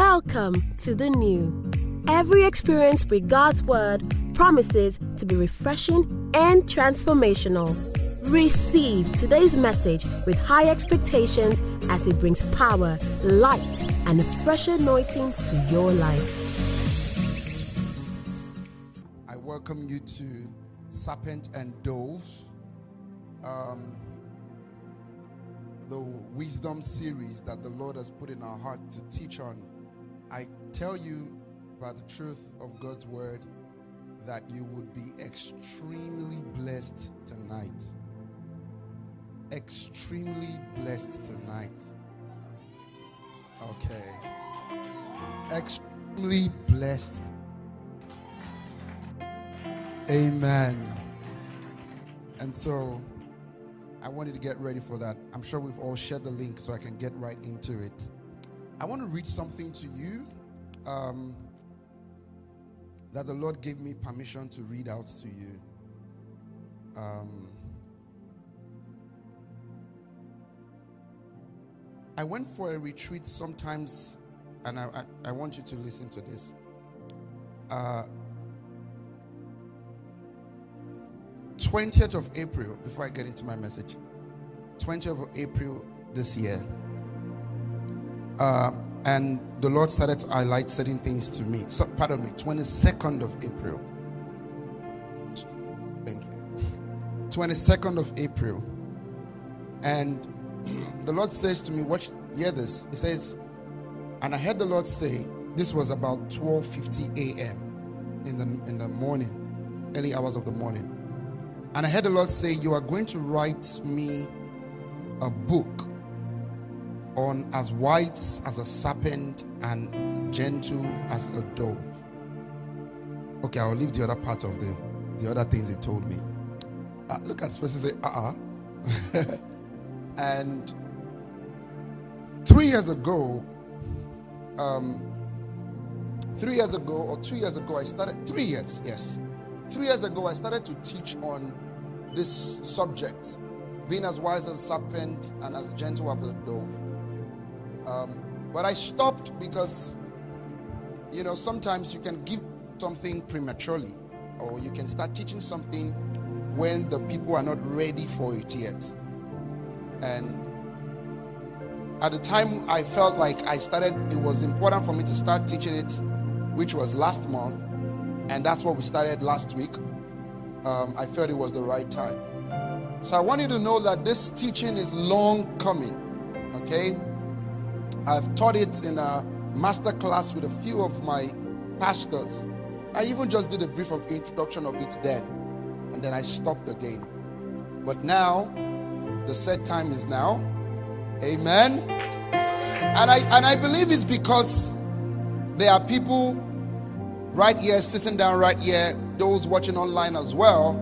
Welcome to the new. Every experience with God's Word promises to be refreshing and transformational. Receive today's message with high expectations as it brings power, light, and a fresh anointing to your life. I welcome you to Serpent and Dove, the wisdom series that the Lord has put in our heart to teach on. I tell you by the truth of God's word that you would be extremely blessed tonight. Extremely blessed tonight. Okay. Extremely blessed. Amen. And so I wanted to get ready for that. I'm sure we've all shared the link so I can get right into it. I want to read something to you that the Lord gave me permission to read out to you. I went for a retreat sometimes, and I want you to listen to this. Before I get into my message, 20th of April this year. And the Lord started to highlight certain things to me. So, 22nd of April. Thank you. 22nd of April. And the Lord says to me, watch, hear this. He says, and I heard the Lord say, this was about 12:50 a.m. in the morning, early hours of the morning. And I heard the Lord say, you are going to write me a book on as white as a serpent and gentle as a dove. Okay, I'll leave the other part of the other things he told me. Look at his face and say, And 3 years ago, I started to teach on this subject, being as wise as a serpent and as gentle as a dove. But I stopped because, you know, sometimes you can give something prematurely, or you can start teaching something when the people are not ready for it yet. And at the time, I felt like it was important for me to start teaching it, which was last month. And that's what we started last week. I felt it was the right time. So I want you to know that this teaching is long coming, okay? I've taught it in a master class with a few of my pastors. I even just did a brief of introduction of it then, and then I stopped again. But now, the set time is now. Amen. And I believe it's because there are people right here, sitting down right here, those watching online as well,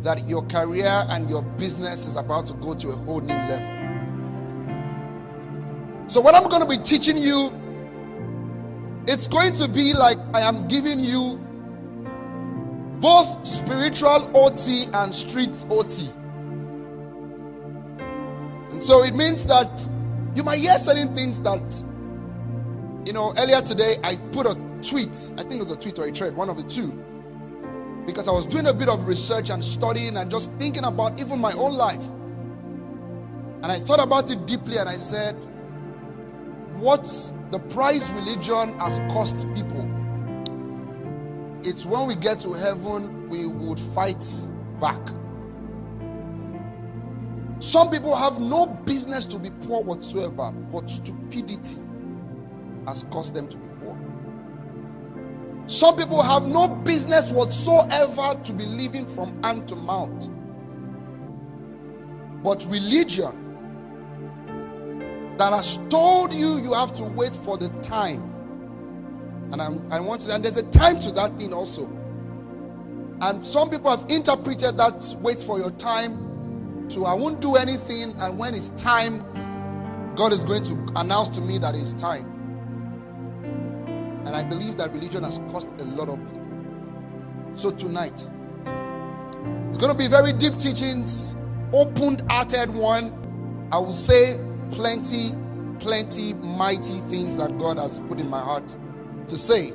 that your career and your business is about to go to a whole new level. So what I'm going to be teaching you, it's going to be like I am giving you both spiritual OT and street OT. And so it means that you might hear certain things that, you know, earlier today I put a tweet, I think it was a tweet or a thread, one of the two, because I was doing a bit of research and studying and just thinking about even my own life, and I thought about it deeply, and I said, what's the price religion has cost people? It's when we get to heaven we would fight back. Some people have no business to be poor whatsoever, but stupidity has caused them to be. Some people have no business whatsoever to be living from hand to mouth. But religion that has told you you have to wait for the time. And and there's a time to that thing also. And some people have interpreted that wait for your time to I won't do anything, and when it's time, God is going to announce to me that it's time. And I believe that religion has cost a lot of people. So tonight, it's going to be very deep teachings, open-hearted one. I will say plenty, plenty mighty things that God has put in my heart to say.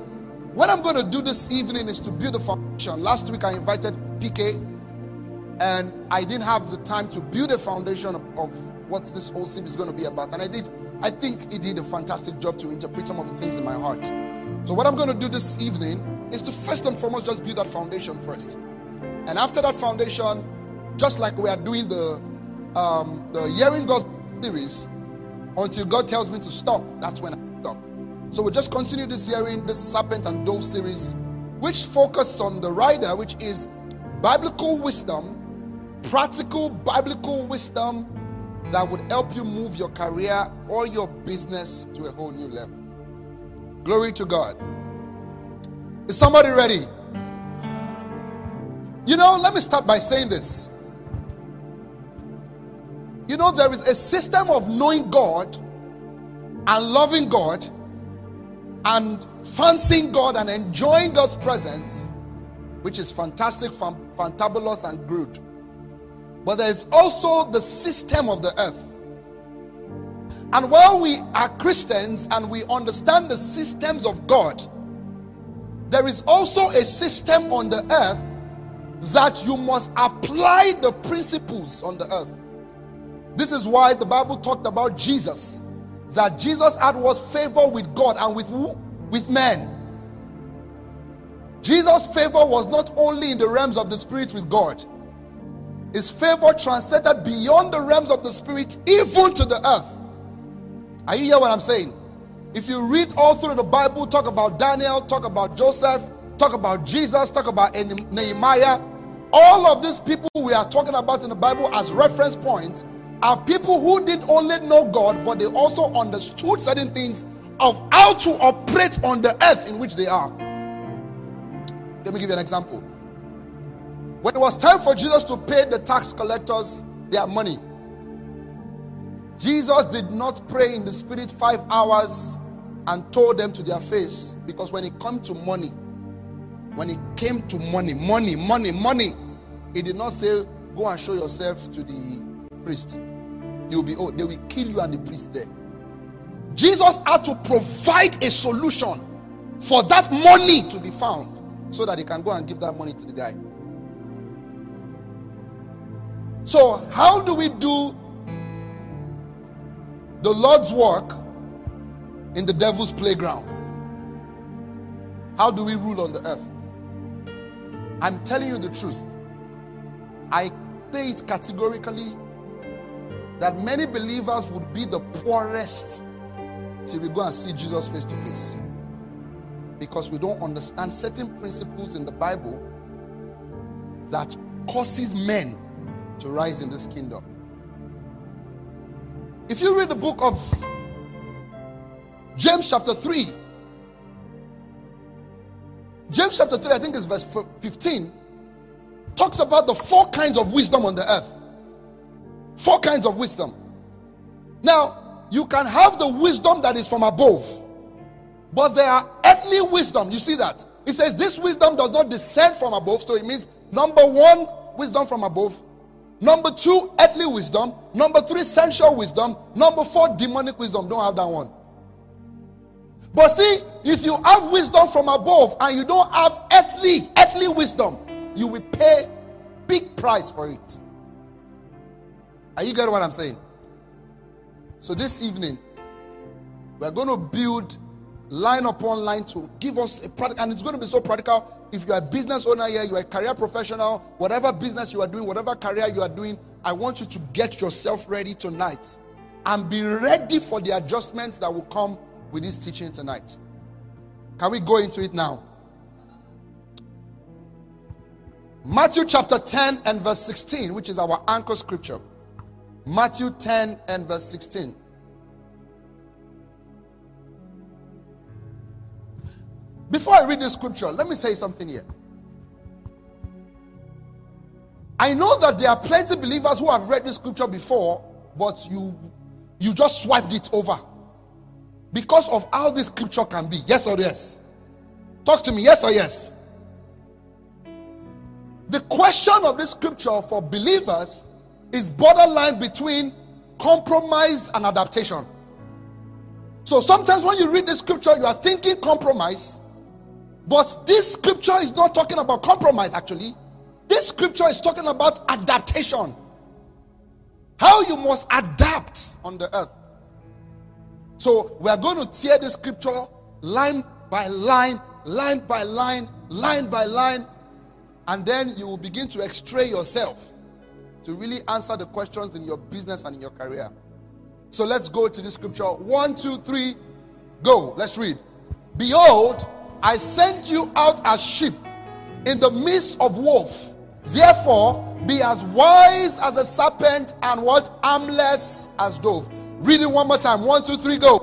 What I'm going to do this evening is to build a foundation. Last week I invited PK and I didn't have the time to build a foundation of what this whole series is going to be about. And I think he did a fantastic job to interpret some of the things in my heart. So what I'm going to do this evening is to first and foremost just build that foundation first. And after that foundation, just like we are doing the Hearing God series, until God tells me to stop, that's when I stop. So we'll just continue this hearing, this Serpent and Dove series, which focuses on the rider, which is biblical wisdom, practical biblical wisdom that would help you move your career or your business to a whole new level. Glory to God. Is somebody ready? You know, let me start by saying this. You know, there is a system of knowing God and loving God and fancying God and enjoying God's presence, which is fantastic, fantabulous, and good. But there is also the system of the earth. And while we are Christians and we understand the systems of God, there is also a system on the earth that you must apply the principles on the earth. This is why the Bible talked about Jesus, that Jesus had was favor with God and with who? With men. Jesus' favor was not only in the realms of the spirit with God. His favor transcended beyond the realms of the spirit, even to the earth. Are you hear what I'm saying? If you read all through the Bible, talk about Daniel, talk about Joseph, talk about Jesus, talk about Nehemiah. All of these people we are talking about in the Bible as reference points are people who didn't only know God, but they also understood certain things of how to operate on the earth in which they are. Let me give you an example. When it was time for Jesus to pay the tax collectors their money, Jesus did not pray in the spirit 5 hours and told them to their face, because when it came to money, money, he did not say, go and show yourself to the priest. You'll be old. They will kill you and the priest there. Jesus had to provide a solution for that money to be found so that he can go and give that money to the guy. So how do we do the Lord's work in the devil's playground? How do we rule on the earth? I'm telling you the truth. I say it categorically that many believers would be the poorest till we go and see Jesus face to face, because we don't understand certain principles in the Bible that causes men to rise in this kingdom. If you read the book of James chapter 3, James chapter 3, I think it's verse 15, talks about the 4 kinds of wisdom on the earth. 4 kinds of wisdom. Now, you can have the wisdom that is from above, but there are earthly wisdom. You see that? It says this wisdom does not descend from above, so it means number 1, wisdom from above. Number 2, earthly wisdom. Number 3, sensual wisdom. Number 4, demonic wisdom. Don't have that one. But see, if you have wisdom from above and you don't have earthly wisdom, you will pay big price for it. Are you getting what I'm saying? So this evening, we're going to build line upon line to give us a practical, and it's going to be so practical. If you're a business owner here, you're a career professional, whatever business you are doing, whatever career you are doing, I want you to get yourself ready tonight and be ready for the adjustments that will come with this teaching tonight. Can we go into it now? Matthew chapter 10 and verse 16, which is our anchor scripture. Matthew 10 and verse 16. Before I read this scripture, let me say something here. I know that there are plenty of believers who have read this scripture before, but you just swiped it over because of how this scripture can be. Yes or yes? Talk to me. Yes or yes? The question of this scripture for believers is borderline between compromise and adaptation. So sometimes when you read the scripture, you are thinking compromise. But this scripture is not talking about compromise, actually. This scripture is talking about adaptation. How you must adapt on the earth. So we are going to tear the scripture line by line, line by line, line by line. And then you will begin to extray yourself to really answer the questions in your business and in your career. So let's go to this scripture. 1, 2, 3, go. Let's read. Behold, I send you out as sheep in the midst of wolves. Therefore, be as wise as a serpent and what? Harmless as dove. Read it one more time. 1, 2, 3, go.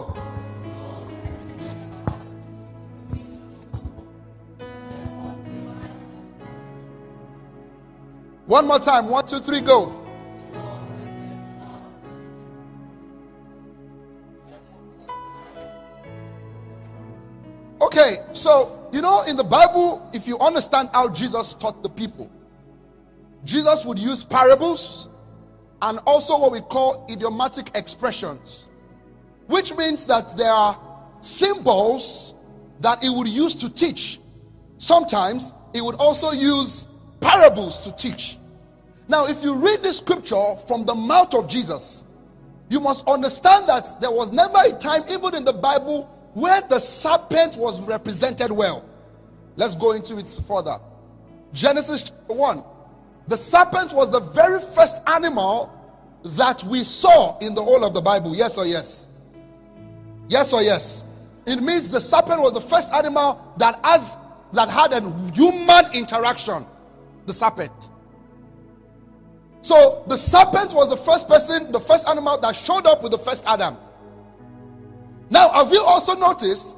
One more time. 1, 2, 3, go. Okay, so, you know, in the Bible, if you understand how Jesus taught the people, Jesus would use parables and also what we call idiomatic expressions, which means that there are symbols that he would use to teach. Sometimes he would also use parables to teach. Now, if you read this scripture from the mouth of Jesus, you must understand that there was never a time, even in the Bible, where the serpent was represented well. Let's go into it further. Genesis 1. The serpent was the very first animal that we saw in the whole of the Bible. Yes or yes? Yes or yes? It means the serpent was the first animal that had a human interaction. The serpent. So the serpent was the first person, the first animal that showed up with the first Adam. Now, have you also noticed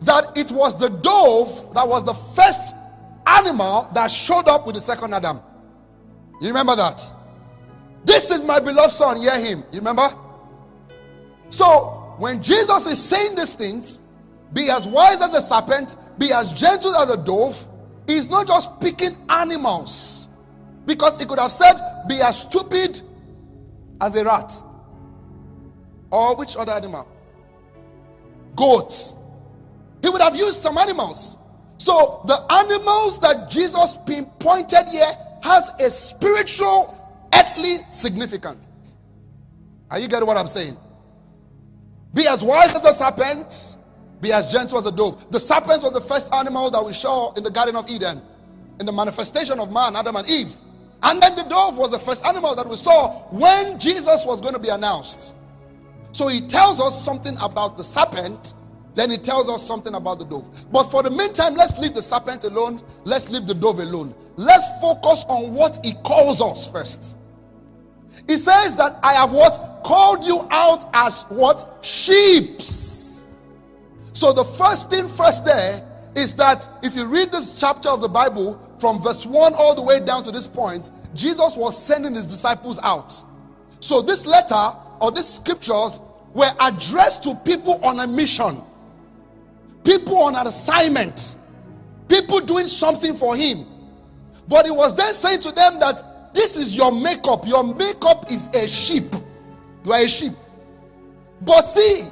that it was the dove that was the first animal that showed up with the second Adam? You remember that? This is my beloved son, hear him. You remember? So, when Jesus is saying these things, be as wise as a serpent, be as gentle as a dove, he's not just picking animals. Because he could have said, be as stupid as a rat. Or which other animal? Goats. He would have used some animals. So, the animals that Jesus pinpointed here has a spiritual, earthly significance. Are you getting what I'm saying? Be as wise as a serpent, be as gentle as a dove. The serpent was the first animal that we saw in the Garden of Eden, in the manifestation of man, Adam and Eve. And then the dove was the first animal that we saw when Jesus was going to be announced. So he tells us something about the serpent, then he tells us something about the dove. But for the meantime, let's leave the serpent alone. Let's leave the dove alone. Let's focus on what he calls us first. He says that I have what? Called you out as what? Sheep. So the first thing first there is that if you read this chapter of the Bible from verse 1 all the way down to this point, Jesus was sending his disciples out. So this letter or these scriptures were addressed to people on a mission. People on an assignment. People doing something for him. But he was then saying to them that this is your makeup. Your makeup is a sheep. You are a sheep. But see,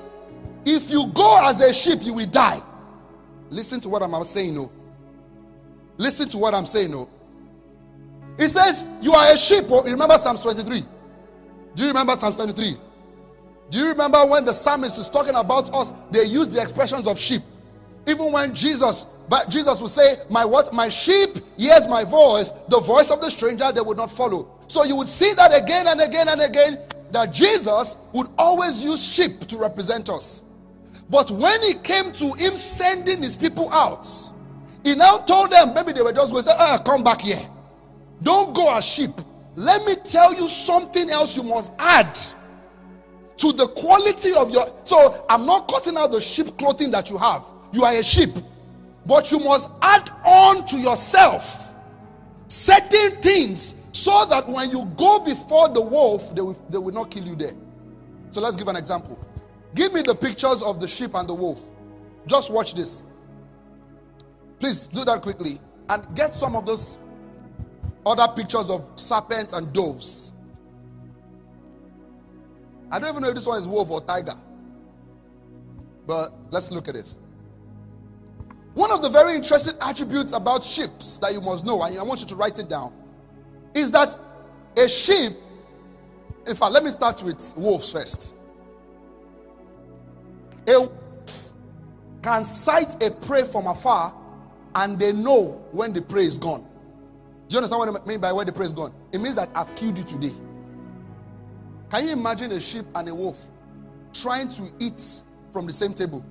if you go as a sheep, you will die. Listen to what I'm saying, no. Listen to what I'm saying, no. He says, you are a sheep. Oh, remember Psalms 23? Do you remember Psalms 23? Do you remember when the psalmist is talking about us, they use the expressions of sheep. Even when Jesus would say, my what? My sheep hears my voice, the voice of the stranger they would not follow. So you would see that again and again and again, that Jesus would always use sheep to represent us. But when he came to him sending his people out, he now told them, maybe they were just going to say, come back here. Don't go as sheep. Let me tell you something else you must add to the quality of your... So, I'm not cutting out the sheep clothing that you have. You are a sheep. But you must add on to yourself certain things so that when you go before the wolf, they will not kill you there. So, let's give an example. Give me the pictures of the sheep and the wolf. Just watch this. Please, do that quickly. And get some of those other pictures of serpents and doves. I don't even know if this one is wolf or tiger. But let's look at this. One of the very interesting attributes about sheep that you must know, and I want you to write it down, is that a sheep, in fact, let me start with wolves first. A wolf can sight a prey from afar and they know when the prey is gone. Do you understand what I mean by where the prey is gone? It means that I've killed you today. Can you imagine a sheep and a wolf trying to eat from the same table?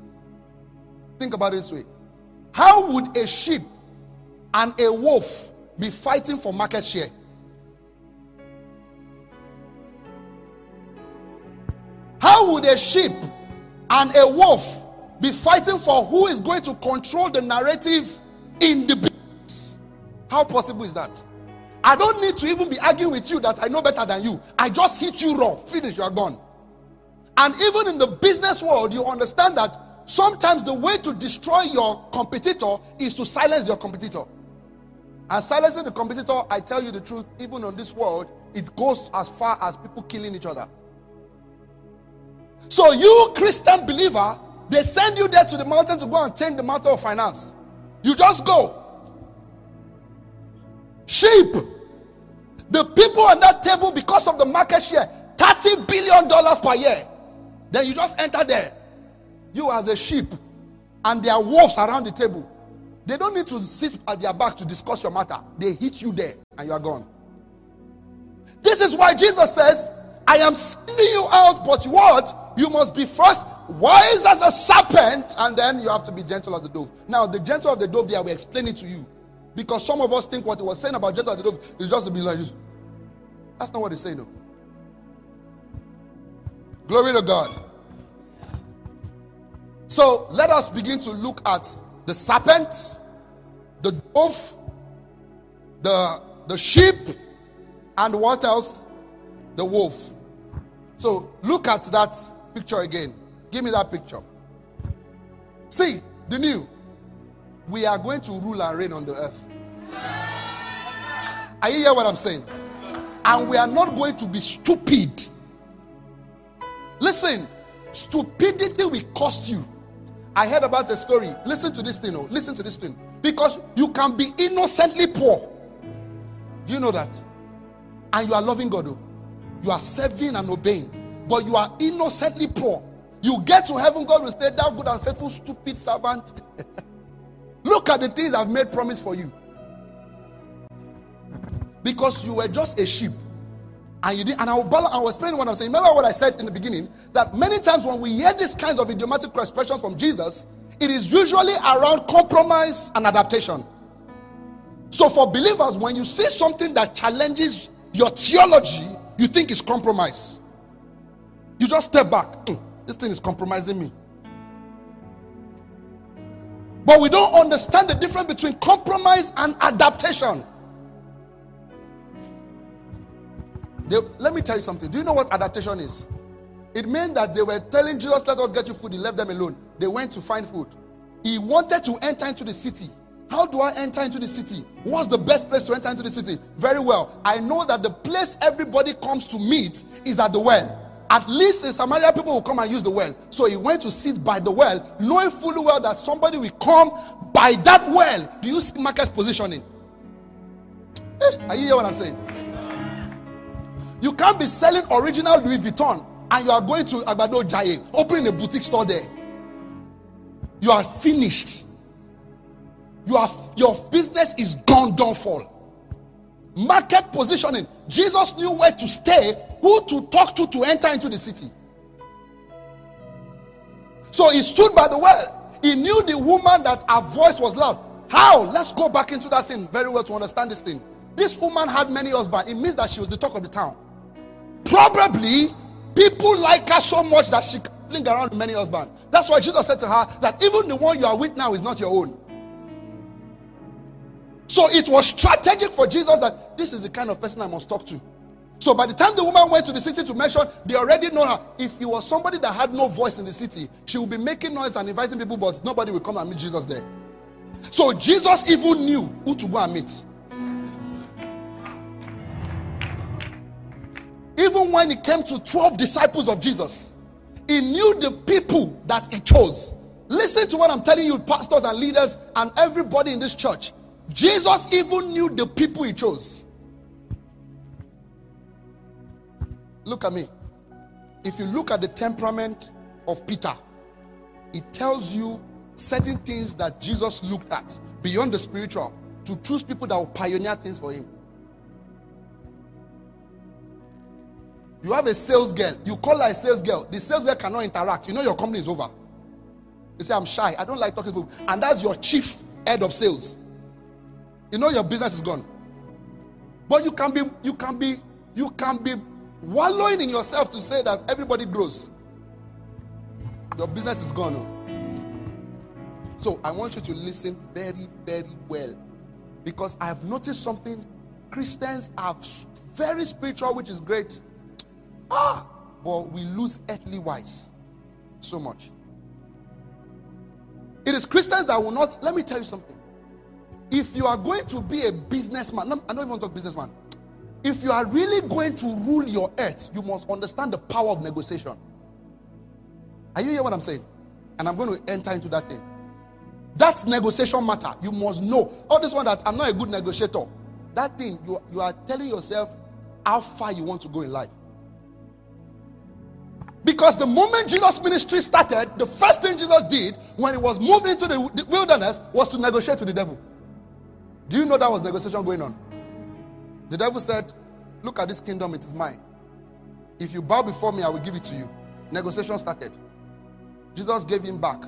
Think about it this way. How would a sheep and a wolf be fighting for market share? How would a sheep and a wolf be fighting for who is going to control the narrative in the business? How possible is that? I don't need to even be arguing with you that I know better than you. I just hit you raw. Finish, you are gone. And even in the business world, you understand that sometimes the way to destroy your competitor is to silence your competitor. And silencing the competitor, I tell you the truth, even on this world, it goes as far as people killing each other. So you Christian believer, they send you there to the mountain to go and change the matter of finance. You just go. Sheep. The people on that table, because of the market share, $30 billion per year. Then you just enter there. You as a sheep, and there are wolves around the table. They don't need to sit at their back to discuss your matter. They hit you there and you are gone. This is why Jesus says, I am sending you out, but what? You must be first wise as a serpent, and then you have to be gentle as the dove. Now, the gentle of the dove, there, I will explain it to you. Because some of us think what he was saying about gentle as the dove is just to be like this. That's not what he's saying, though. Glory to God. So, let us begin to look at the serpent, the dove, the sheep, and what else? The wolf. So, look at that picture again. Give me that picture. See, the new. We are going to rule and reign on the earth. Are you hearing what I'm saying? And we are not going to be stupid. Listen, stupidity will cost you. I heard about a story. Listen to this thing. Oh, listen to this thing. Because you can be innocently poor. Do you know that? And you are loving God. Oh. You are serving and obeying. But you are innocently poor. You get to heaven, God will say, thou good and faithful, stupid servant. Look at the things I've made promise for you. Because you were just a sheep. And you did, and I will explain what I'm saying. Remember what I said in the beginning, that many times when we hear these kinds of idiomatic expressions from Jesus, it is usually around compromise and adaptation. So for believers, when you see something that challenges your theology, you think it's compromise. You just step back. This thing is compromising me. But we don't understand the difference between compromise and adaptation. Let me tell you something. Do you know what adaptation is? It meant that they were telling Jesus, let us get you food. He left them alone. They went to find food. He wanted to enter into the city. How do I enter into the city? What's the best place to enter into the city? Very well. I know that the place everybody comes to meet is at the well. At least in Samaria, people will come and use the well. So he went to sit by the well, knowing fully well that somebody will come by that well. Do you see market positioning? Are you hearing what I'm saying? You can't be selling original Louis Vuitton and you are going to Agbado Jaye, opening a boutique store there. You are finished. Your business is gone, downfall. Market positioning. Jesus knew where to stay, who to talk to enter into the city. So he stood by the well. He knew the woman that her voice was loud. How? Let's go back into that thing very well to understand this thing. This woman had many husbands. It means that she was the talk of the town. Probably, people like her so much that she fling around with many husbands. That's why Jesus said to her that even the one you are with now is not your own. So it was strategic for Jesus that this is the kind of person I must talk to. So by the time the woman went to the city to mention, they already know her. If it was somebody that had no voice in the city, she would be making noise and inviting people, but nobody will come and meet Jesus there. So Jesus even knew who to go and meet. Even when it came to 12 disciples of Jesus, He knew the people that he chose. Listen to what I'm telling you, pastors and leaders and everybody in this church. Jesus even knew the people he chose. Look at me. If you look at the temperament of Peter, it tells you certain things that Jesus looked at beyond the spiritual to choose people that will pioneer things for him. You have a sales girl. You call her a sales girl. The sales girl cannot interact. You know your company is over. You say, I'm shy. I don't like talking to people. And that's your chief head of sales. You know your business is gone. But you can be wallowing in yourself to say that everybody grows. Your business is gone. So I want you to listen very, very well. Because I have noticed something. Christians are very spiritual, which is great. But we lose earthly wise so much. It is Christians that will not. Let me tell you something. If you are going to be a businessman, I don't even talk businessman. If you are really going to rule your earth, you must understand the power of negotiation. Are you hearing what I'm saying? And I'm going to enter into that thing. That's negotiation matter. You must know. All this one that I'm not a good negotiator. That thing, you are telling yourself how far you want to go in life. Because the moment Jesus' ministry started, the first thing Jesus did when he was moved into the wilderness was to negotiate with the devil. Do you know that was negotiation going on? The devil said, look at this kingdom, it is mine. If you bow before me, I will give it to you. Negotiation started. Jesus gave him back.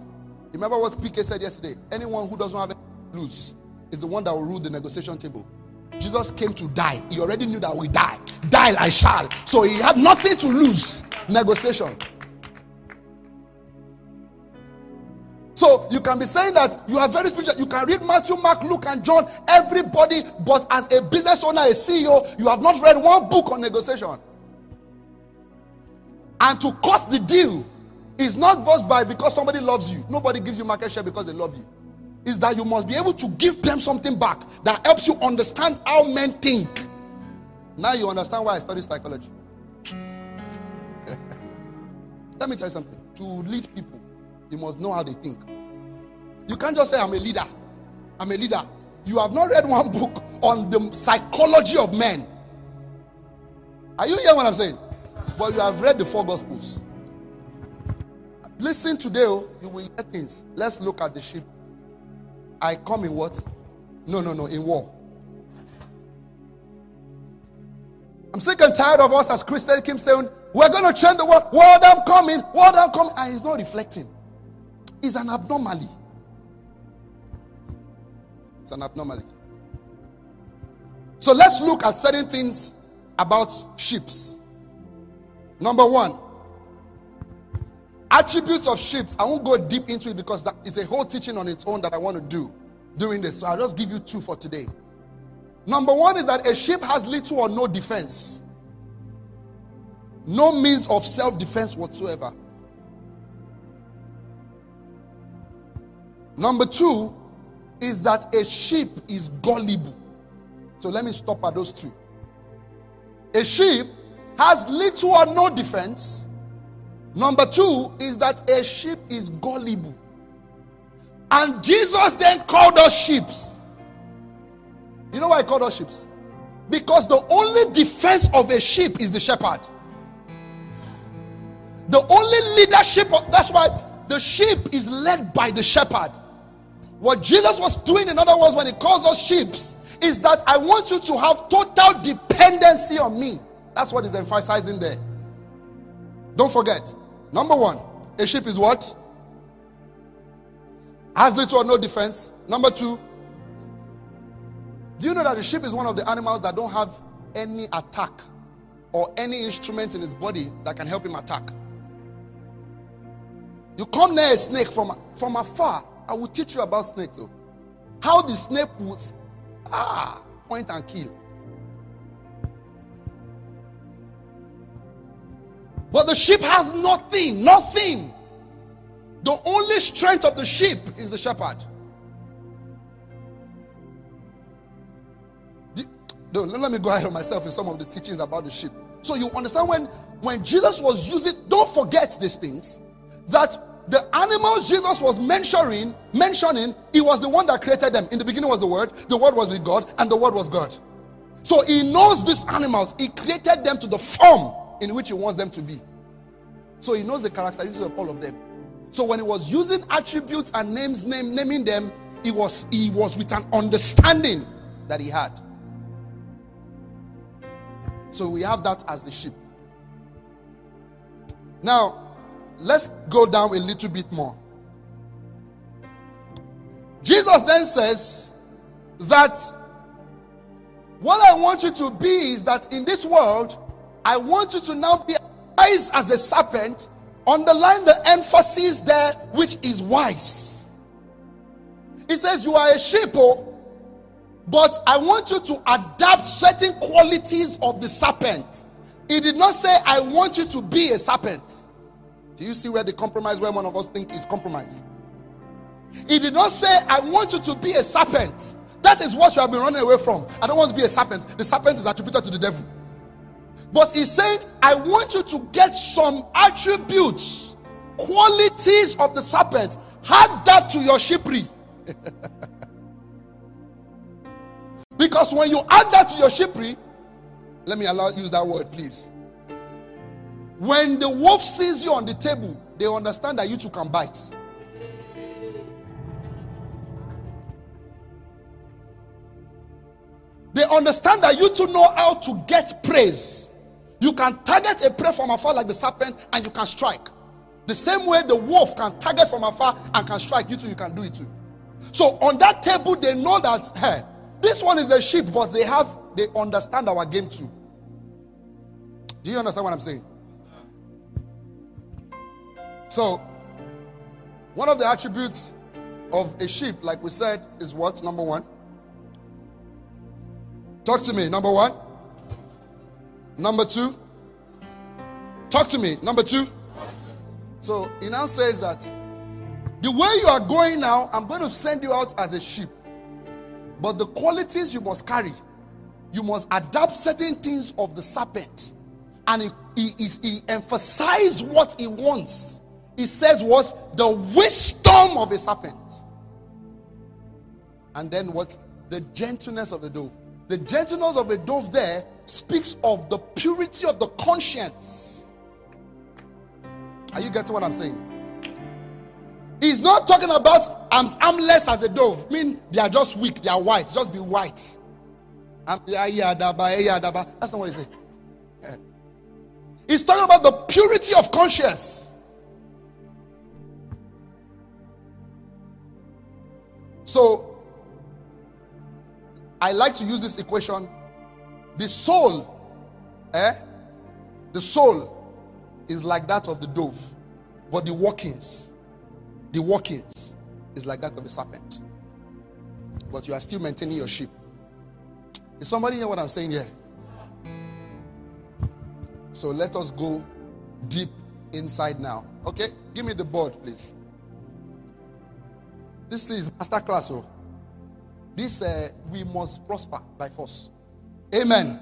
Remember what PK said yesterday? Anyone who doesn't have anything to lose is the one that will rule the negotiation table. Jesus came to die. He already knew that we die. Die I shall. So he had nothing to lose. Negotiation. So you can be saying that you are very spiritual. You can read Matthew, Mark, Luke, and John, everybody, but as a business owner, a CEO, you have not read one book on negotiation. And to cut the deal is not just by because somebody loves you. Nobody gives you market share because they love you. Is that you must be able to give them something back that helps you understand how men think. Now you understand why I study psychology. Let me tell you something. To lead people, you must know how they think. You can't just say, I'm a leader. I'm a leader. You have not read one book on the psychology of men. Are you hearing what I'm saying? But you have read the 4 Gospels. Listen today, you will hear things. Let's look at the sheep. I come in what? No, in war. I'm sick and tired of us as Christians keep saying, we're going to change the world. World, I'm coming. World, I'm coming. And he's not reflecting. It's an abnormality. It's an abnormality. So let's look at certain things about sheep. Number one, attributes of sheep. I won't go deep into it because that is a whole teaching on its own that I want to do during this. So I'll just give you 2 for today. Number one is that a sheep has little or no defense. No means of self-defense whatsoever. Number 2 is that a sheep is gullible. So let me stop at those 2. A sheep has little or no defense. Number 2 is that a sheep is gullible. And Jesus then called us sheep. You know why I called us sheep? Because the only defense of a sheep is the shepherd. The only leadership, that's why the sheep is led by the shepherd. What Jesus was doing, in other words, when he calls us sheep, is that I want you to have total dependency on me. That's what he's emphasizing there. Don't forget, number 1, a sheep is what? Has little or no defense. Number 2, do you know that the sheep is one of the animals that don't have any attack or any instrument in his body that can help him attack? You come near a snake from afar. I will teach you about snakes, though. How the snake would point and kill. But the sheep has nothing, nothing. The only strength of the sheep is the shepherd. Don't let me go ahead of myself in some of the teachings about the sheep. So you understand when Jesus was using, don't forget these things, that the animals Jesus was mentioning, he was the one that created them. In the beginning was the Word was with God, and the Word was God. So he knows these animals. He created them to the form in which he wants them to be. So he knows the characteristics of all of them. So when he was using attributes and names, naming them, he was with an understanding that he had. So we have that as the sheep. Now, let's go down a little bit more. Jesus then says that what I want you to be is that in this world, I want you to now be wise as a serpent. Underline the emphasis there, which is wise. It says you are a sheep, but I want you to adapt certain qualities of the serpent. He did not say, I want you to be a serpent. Do you see where the compromise, where one of us think is compromise? He did not say, I want you to be a serpent. That is what you have been running away from. I don't want to be a serpent. The serpent is attributed to the devil. But he's saying, I want you to get some attributes, qualities of the serpent. Add that to your sheepry. Because when you add that to your sheepry, let me use that word, please. When the wolf sees you on the table, they understand that you two can bite. They understand that you two know how to get praise. You can target a prey from afar like the serpent and you can strike. The same way the wolf can target from afar and can strike, you too, you can do it too. So on that table, they know that, hey, this one is a sheep, but they understand our game too. Do you understand what I'm saying? So, one of the attributes of a sheep, like we said, is what? Number one. Talk to me. Number one. Number two. Talk to me. Number two. So he now says that the way you are going now, I'm going to send you out as a sheep. But the qualities you must carry, you must adapt certain things of the serpent. And he emphasizes what he wants. He says was the wisdom of a serpent. And then what? The gentleness of the dove. The gentleness of a dove there speaks of the purity of the conscience. Are you getting what I'm saying? He's not talking about I'm harmless as a dove. I mean, they are just weak. They are white. Just be white. That's not what he said. Yeah. He's talking about the purity of conscience. So, I like to use this equation. The soul is like that of the dove, but the workings is like that of the serpent. But you are still maintaining your sheep. Is somebody hear what I'm saying here? So let us go deep inside now. Okay, give me the board, please. This is master class. Oh. This we must prosper by force. Amen.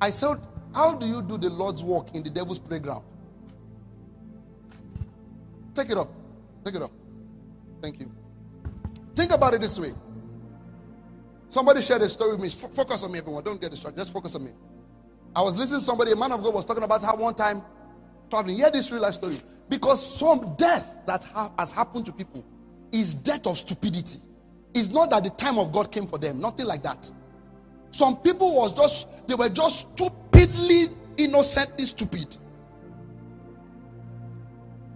I said, how do you do the Lord's work in the devil's playground? Take it up. Take it up. Thank you. Think about it this way. Somebody shared a story with me. Focus on me, everyone. Don't get distracted. Just focus on me. I was listening to somebody, a man of God was talking about how one time traveling. Hear this real life story. Because some death that has happened to people is death of stupidity. It's not that the time of God came for them. Nothing like that. Some people were just stupidly, innocently stupid.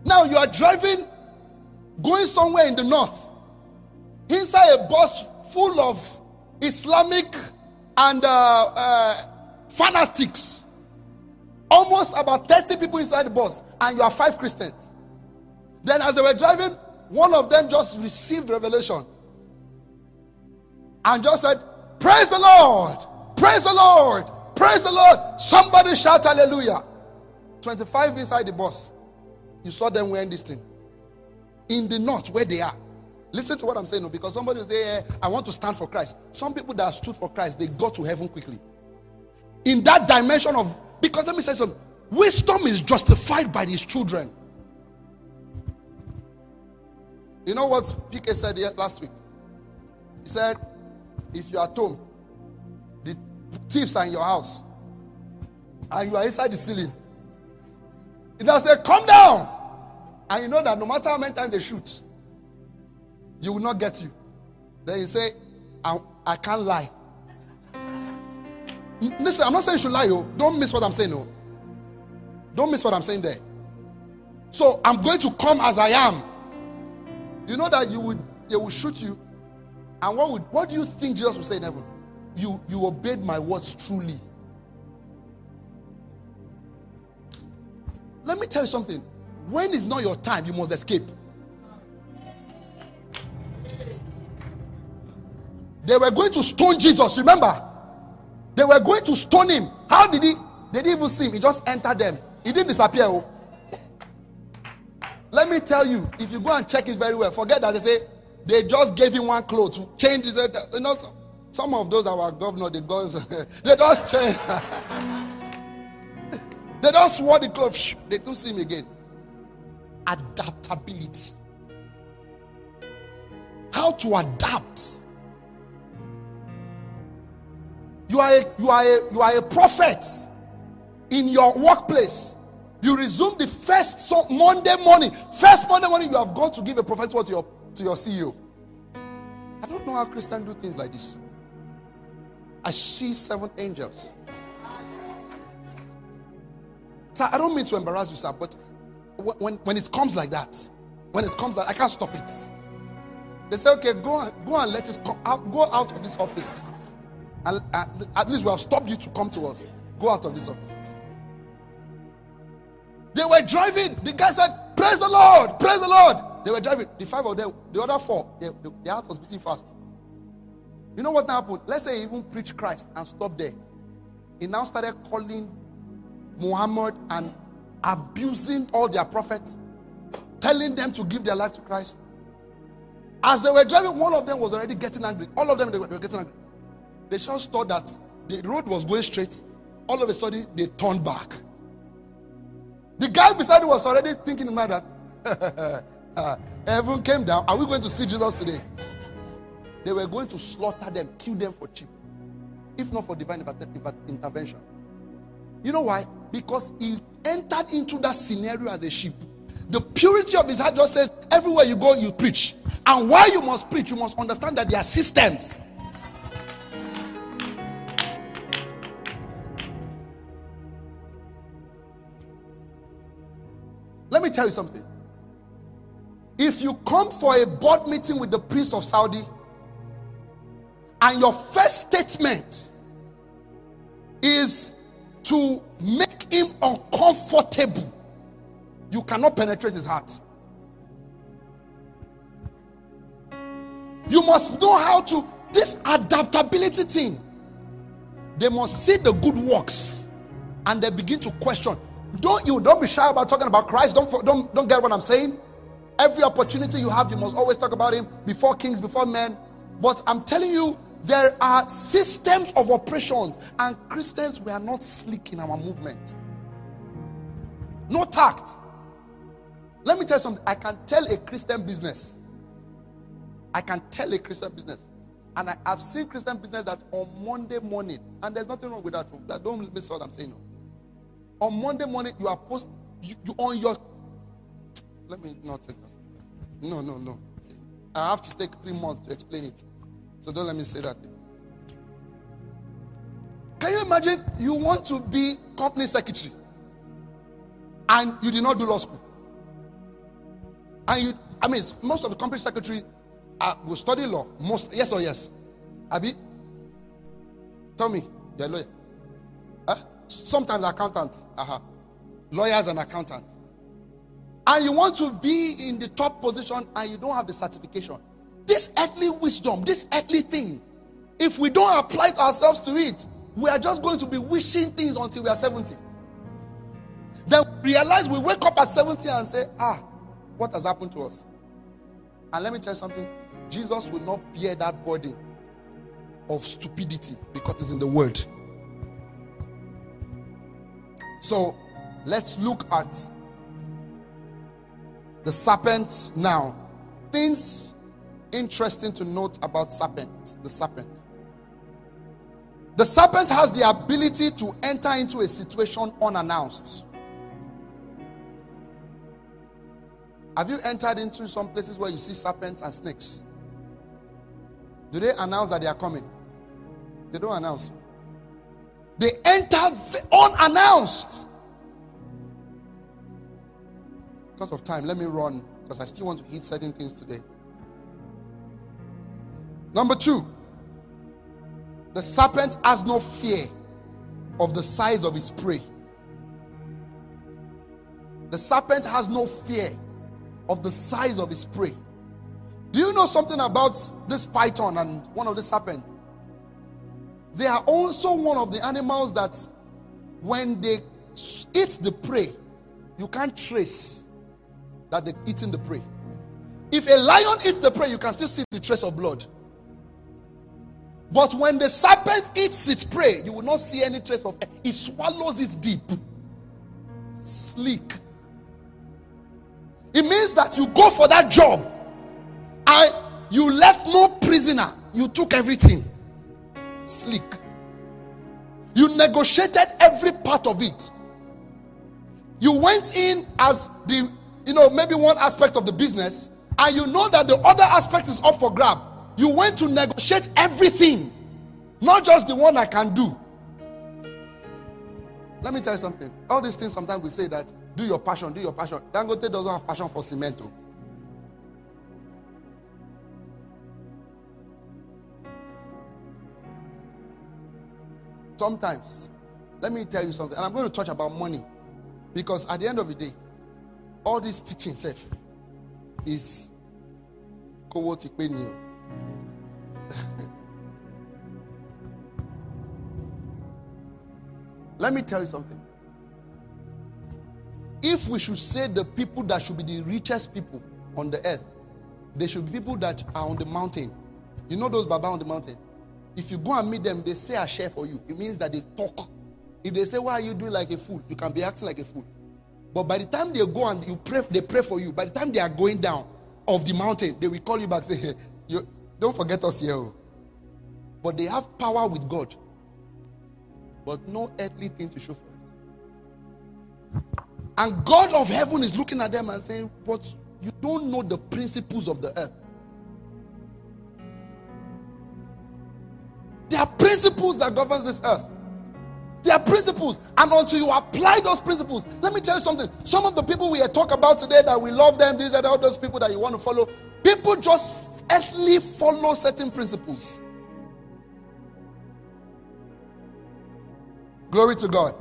Now you are driving, going somewhere in the north, inside a bus full of Islamic and fanatics. Almost about 30 people inside the bus, and you are 5 Christians. Then as they were driving, one of them just received revelation and just said, praise the Lord, praise the Lord, praise the Lord. Somebody shout hallelujah. 25 inside the bus. You saw them wearing this thing. In the north where they are. Listen to what I'm saying, because somebody will say, I want to stand for Christ. Some people that stood for Christ, they got to heaven quickly. in that dimension of, because let me say something, wisdom is justified by these children. You know what PK said here last week? He said, if you are at home, the thieves are in your house, and you are inside the ceiling, he now said, come down. And you know that no matter how many times they shoot, you will not get you. Then you say, I can't lie. Listen, I'm not saying you should lie. Oh. Don't miss what I'm saying. Oh. Don't miss what I'm saying there. So I'm going to come as I am. You know that they will shoot you. And what do you think Jesus will say in heaven? You obeyed my words truly. Let me tell you something. When is not your time, you must escape. They were going to stone Jesus, remember? They were going to stone him. How did he? They didn't even see him. He just entered them. He didn't disappear. Oh. Let me tell you, if you go and check it very well, forget that they say they just gave him one cloth to change his head. You know, some of those our governor, the girls, they just change. They just wore the clothes. They couldn't see him again. Adaptability. How to adapt. You are a prophet in your workplace. You resume the first Monday morning you have gone to give a prophet word to your CEO. I don't know how Christians do things like this. I see 7 angels. Sir, I don't mean to embarrass you, sir, but when it comes like that, I can't stop it. They say, okay, go and let it come out, go out of this office. And at least we have stopped you to come to us. Go out of this office. They were driving. The guy said, praise the Lord, praise the Lord. They were driving. The 5 of them, the other 4, their heart was beating fast. You know what happened? Let's say he even preached Christ and stopped there. He now started calling Muhammad and abusing all their prophets, telling them to give their life to Christ. As they were driving, one of them was already getting angry. All of them, they were getting angry. They just thought that the road was going straight. All of a sudden, they turned back. The guy beside him was already thinking in mind that heaven came down. Are we going to see Jesus today? They were going to slaughter them, kill them for cheap, if not for divine intervention. You know why? Because he entered into that scenario as a sheep. The purity of his heart just says, everywhere you go, you preach. And why you must preach, you must understand that there are systems. Let me tell you something. If you come for a board meeting with the Prince of Saudi, and your first statement is to make him uncomfortable, you cannot penetrate his heart. You must know how to, this adaptability thing, they must see the good works and they begin to question. Don't be shy about talking about Christ. Don't get what I'm saying. Every opportunity you have, you must always talk about him before kings, before men. But I'm telling you, there are systems of oppression, and Christians, we are not slick in our movement. No tact. Let me tell you something. I can tell a Christian business. And I have seen Christian business that on Monday morning, and there's nothing wrong with that. Don't miss what I'm saying. No. On Monday morning, you are posting, you on your, let me not take that. No. I have to take 3 months to explain it. So don't let me say that. Can you imagine you want to be company secretary and you did not do law school? And most of the company secretary will study law. Most, yes or yes? Abi? Tell me, you're a lawyer. Huh? Sometimes accountants. Uh-huh. Lawyers and accountants. And you want to be in the top position and you don't have the certification. This earthly wisdom, this earthly thing, if we don't apply ourselves to it, we are just going to be wishing things until we are 70. Then we realize we wake up at 70 and say, what has happened to us? And let me tell you something, Jesus will not bear that burden of stupidity because it's in the word. So let's look at the serpent now. Things interesting to note about serpent. The serpent has the ability to enter into a situation unannounced. Have you entered into some places where you see serpents and snakes? Do they announce that they are coming? They don't announce. They enter unannounced. Because of time, let me run, because I still want to hit certain things today. Number two, the serpent has no fear of the size of his prey. The serpent has no fear of the size of his prey. Do you know something about this python and one of the serpents? They are also one of the animals that when they eat the prey, you can't trace that they're eating the prey. If a lion eats the prey, you can still see the trace of blood. But when the serpent eats its prey, you will not see any trace of it. It swallows it deep. Sleek. It means that you go for that job and you left no prisoner. You took everything. Sleek. You negotiated every part of it. You went in as the, maybe one aspect of the business, and you know that the other aspect is up for grab. You went to negotiate everything, not just the one I can do. Let me tell you something. All these things, sometimes we say that do your passion, do your passion. Dangote doesn't have passion for cemento. Sometimes, let me tell you something, and I'm going to touch about money, because at the end of the day, all this teaching self is kowotikpenio. Let me tell you something. If we should say the people that should be the richest people on the earth, they should be people that are on the mountain. You know those Baba on the mountain? If you go and meet them, they say a share for you. It means that they talk. If they say, why are you doing like a fool? You can be acting like a fool. But by the time they go and you pray, they pray for you. By the time they are going down of the mountain, they will call you back and say, hey, you don't forget us here. But they have power with God. But no earthly thing to show for it. And God of heaven is looking at them and saying, but you don't know the principles of the earth. There are principles that govern this earth. There are principles, and until you apply those principles, let me tell you something. Some of the people we talk about today that we love them, these are all those people that you want to follow. People just earthly follow certain principles. Glory to God.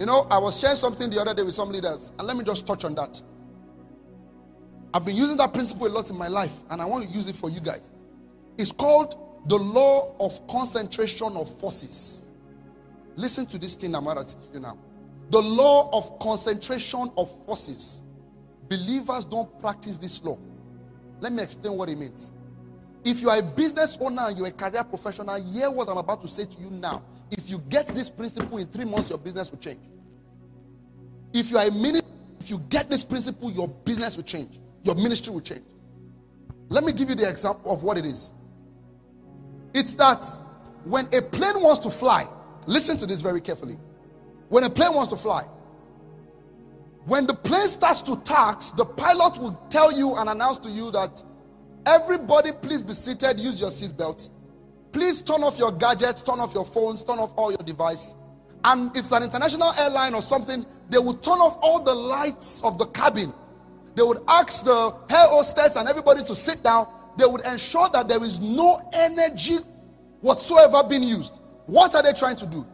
I was sharing something the other day with some leaders, and let me just touch on that. I've been using that principle a lot in my life, and I want to use it for you guys. It's called the law of concentration of forces. Listen to this thing I'm about to teach you now. The law of concentration of forces. Believers don't practice this law. Let me explain what it means. If you are a business owner and you're a career professional, hear what I'm about to say to you now. If you get this principle, in 3 months, your business will change. If you are a minister, if you get this principle, your business will change. Your ministry will change. Let me give you the example of what it is. It's that when a plane wants to fly, listen to this very carefully. When a plane wants to fly, when the plane starts to tax, the pilot will tell you and announce to you that everybody please be seated, use your seatbelt. Please turn off your gadgets, turn off your phones, turn off all your devices. And if it's an international airline or something, they will turn off all the lights of the cabin. They would ask the air hostess and everybody to sit down. They would ensure that there is no energy whatsoever being used. What are they trying to do?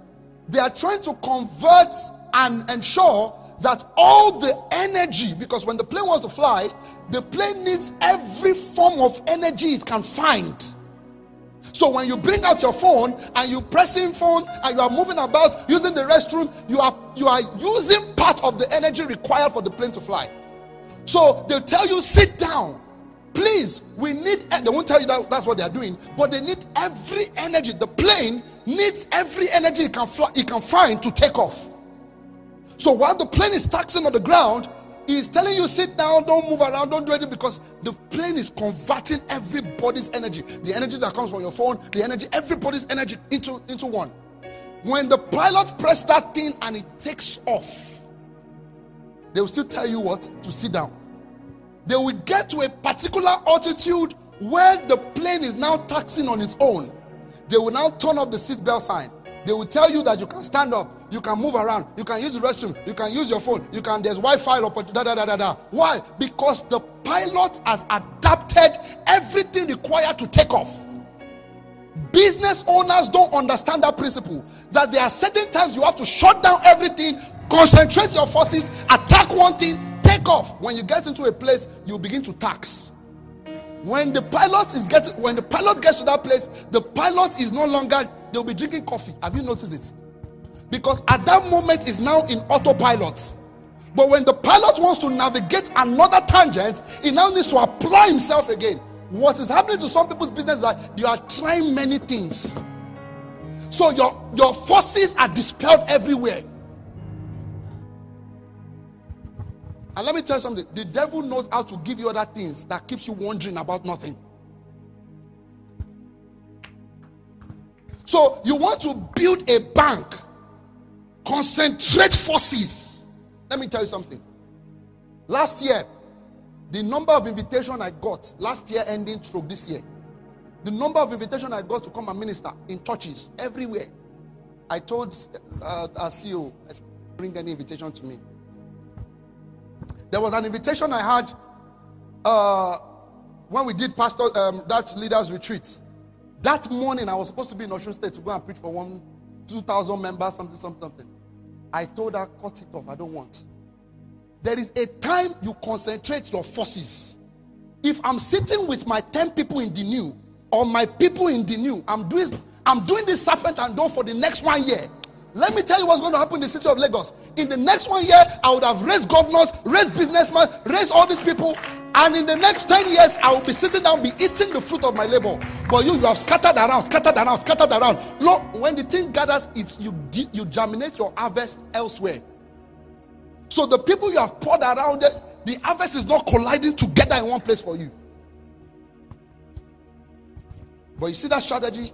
They are trying to convert and ensure that all the energy, because when the plane wants to fly, the plane needs every form of energy it can find. So when you bring out your phone and you pressing phone and you are moving about using the restroom, you are using part of the energy required for the plane to fly. So they'll tell you, sit down. Please, we need, they won't tell you that that's what they are doing, but they need every energy. The plane needs every energy it can find to take off. So while the plane is taxiing on the ground, he's telling you sit down, don't move around, don't do anything, because the plane is converting everybody's energy, the energy that comes from your phone, the energy, everybody's energy into one. When the pilot press that thing and it takes off, they will still tell you what to sit down. They will get to a particular altitude where the plane is now taxiing on its own. They will now turn off the seatbelt sign. They will tell you that you can stand up, you can move around, you can use the restroom, you can use your phone, you can, there's Wi-Fi, Why? Because the pilot has adapted everything required to take off. Business owners don't understand that principle, that there are certain times you have to shut down everything, concentrate your forces, attack one thing, take off. When you get into a place, you begin to tax. When the pilot gets to that place, the pilot is no longer, they'll be drinking coffee. Have you noticed it? Because at that moment is now in autopilot. But when the pilot wants to navigate another tangent, he now needs to apply himself again. What is happening to some people's business is that you are trying many things. So your forces are dispelled everywhere. And let me tell you something. The devil knows how to give you other things that keeps you wondering about nothing. So you want to build a bank. Concentrate forces. Let me tell you something. Last year, the number of invitation I got, last year ending through this year, the number of invitation I got to come and minister in churches everywhere. I told our CEO, I said, bring any invitation to me. There was an invitation I had when we did pastor that leaders retreat. That morning I was supposed to be in Osun State to go and preach for 2,000 members, something. I told her, cut it off. I don't want. There is a time you concentrate your forces. If I'm sitting with my 10 people in the new, or my people in the new, I'm doing this serpent and dove for the next 1 year. Let me tell you what's going to happen in the city of Lagos. In the next 1 year, I would have raised governors, raised businessmen, raised all these people. And in the next 10 years, I will be sitting down, be eating the fruit of my labor. But you have scattered around. No, when the thing gathers, it's you germinate your harvest elsewhere. So the people you have poured around, the harvest is not colliding together in one place for you. But you see that strategy?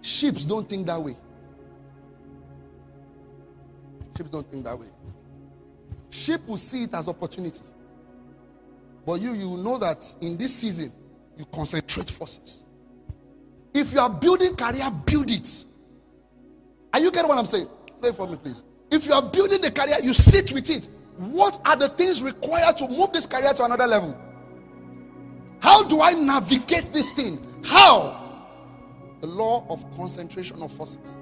Ships don't think that way. Ships don't think that way. Sheep will see it as opportunity. But you know that in this season, you concentrate forces. If you are building career, build it. Are you getting what I'm saying? Play for me, please. If you are building the career, you sit with it. What are the things required to move this career to another level? How do I navigate this thing? How? The law of concentration of forces.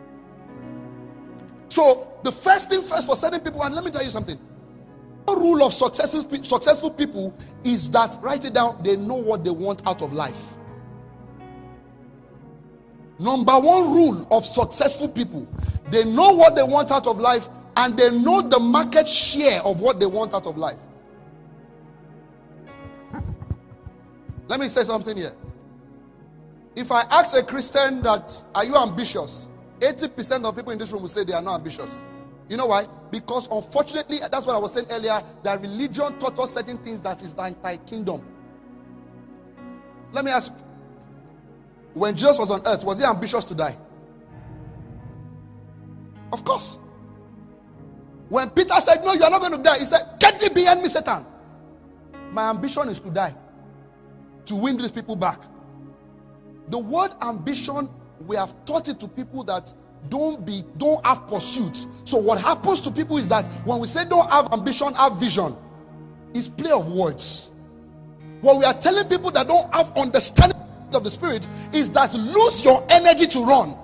So, the first thing first for certain people, and let me tell you something. The rule of successful people is that, write it down, they know what they want out of life. Number one rule of successful people, they know what they want out of life, and they know the market share of what they want out of life. Let me say something here. If I ask a Christian that, are you ambitious? 80% of people in this room will say they are not ambitious. You know why? Because unfortunately, that's what I was saying earlier, that religion taught us certain things that is the anti-kingdom. Let me ask, when Jesus was on earth, was he ambitious to die? Of course. When Peter said, no, you are not going to die, he said, get thee behind me, Satan. My ambition is to die, to win these people back. The word ambition, we have taught it to people that don't have pursuits. So what happens to people is that when we say don't have ambition, have vision, it's play of words. What we are telling people that don't have understanding of the spirit is that lose your energy to run.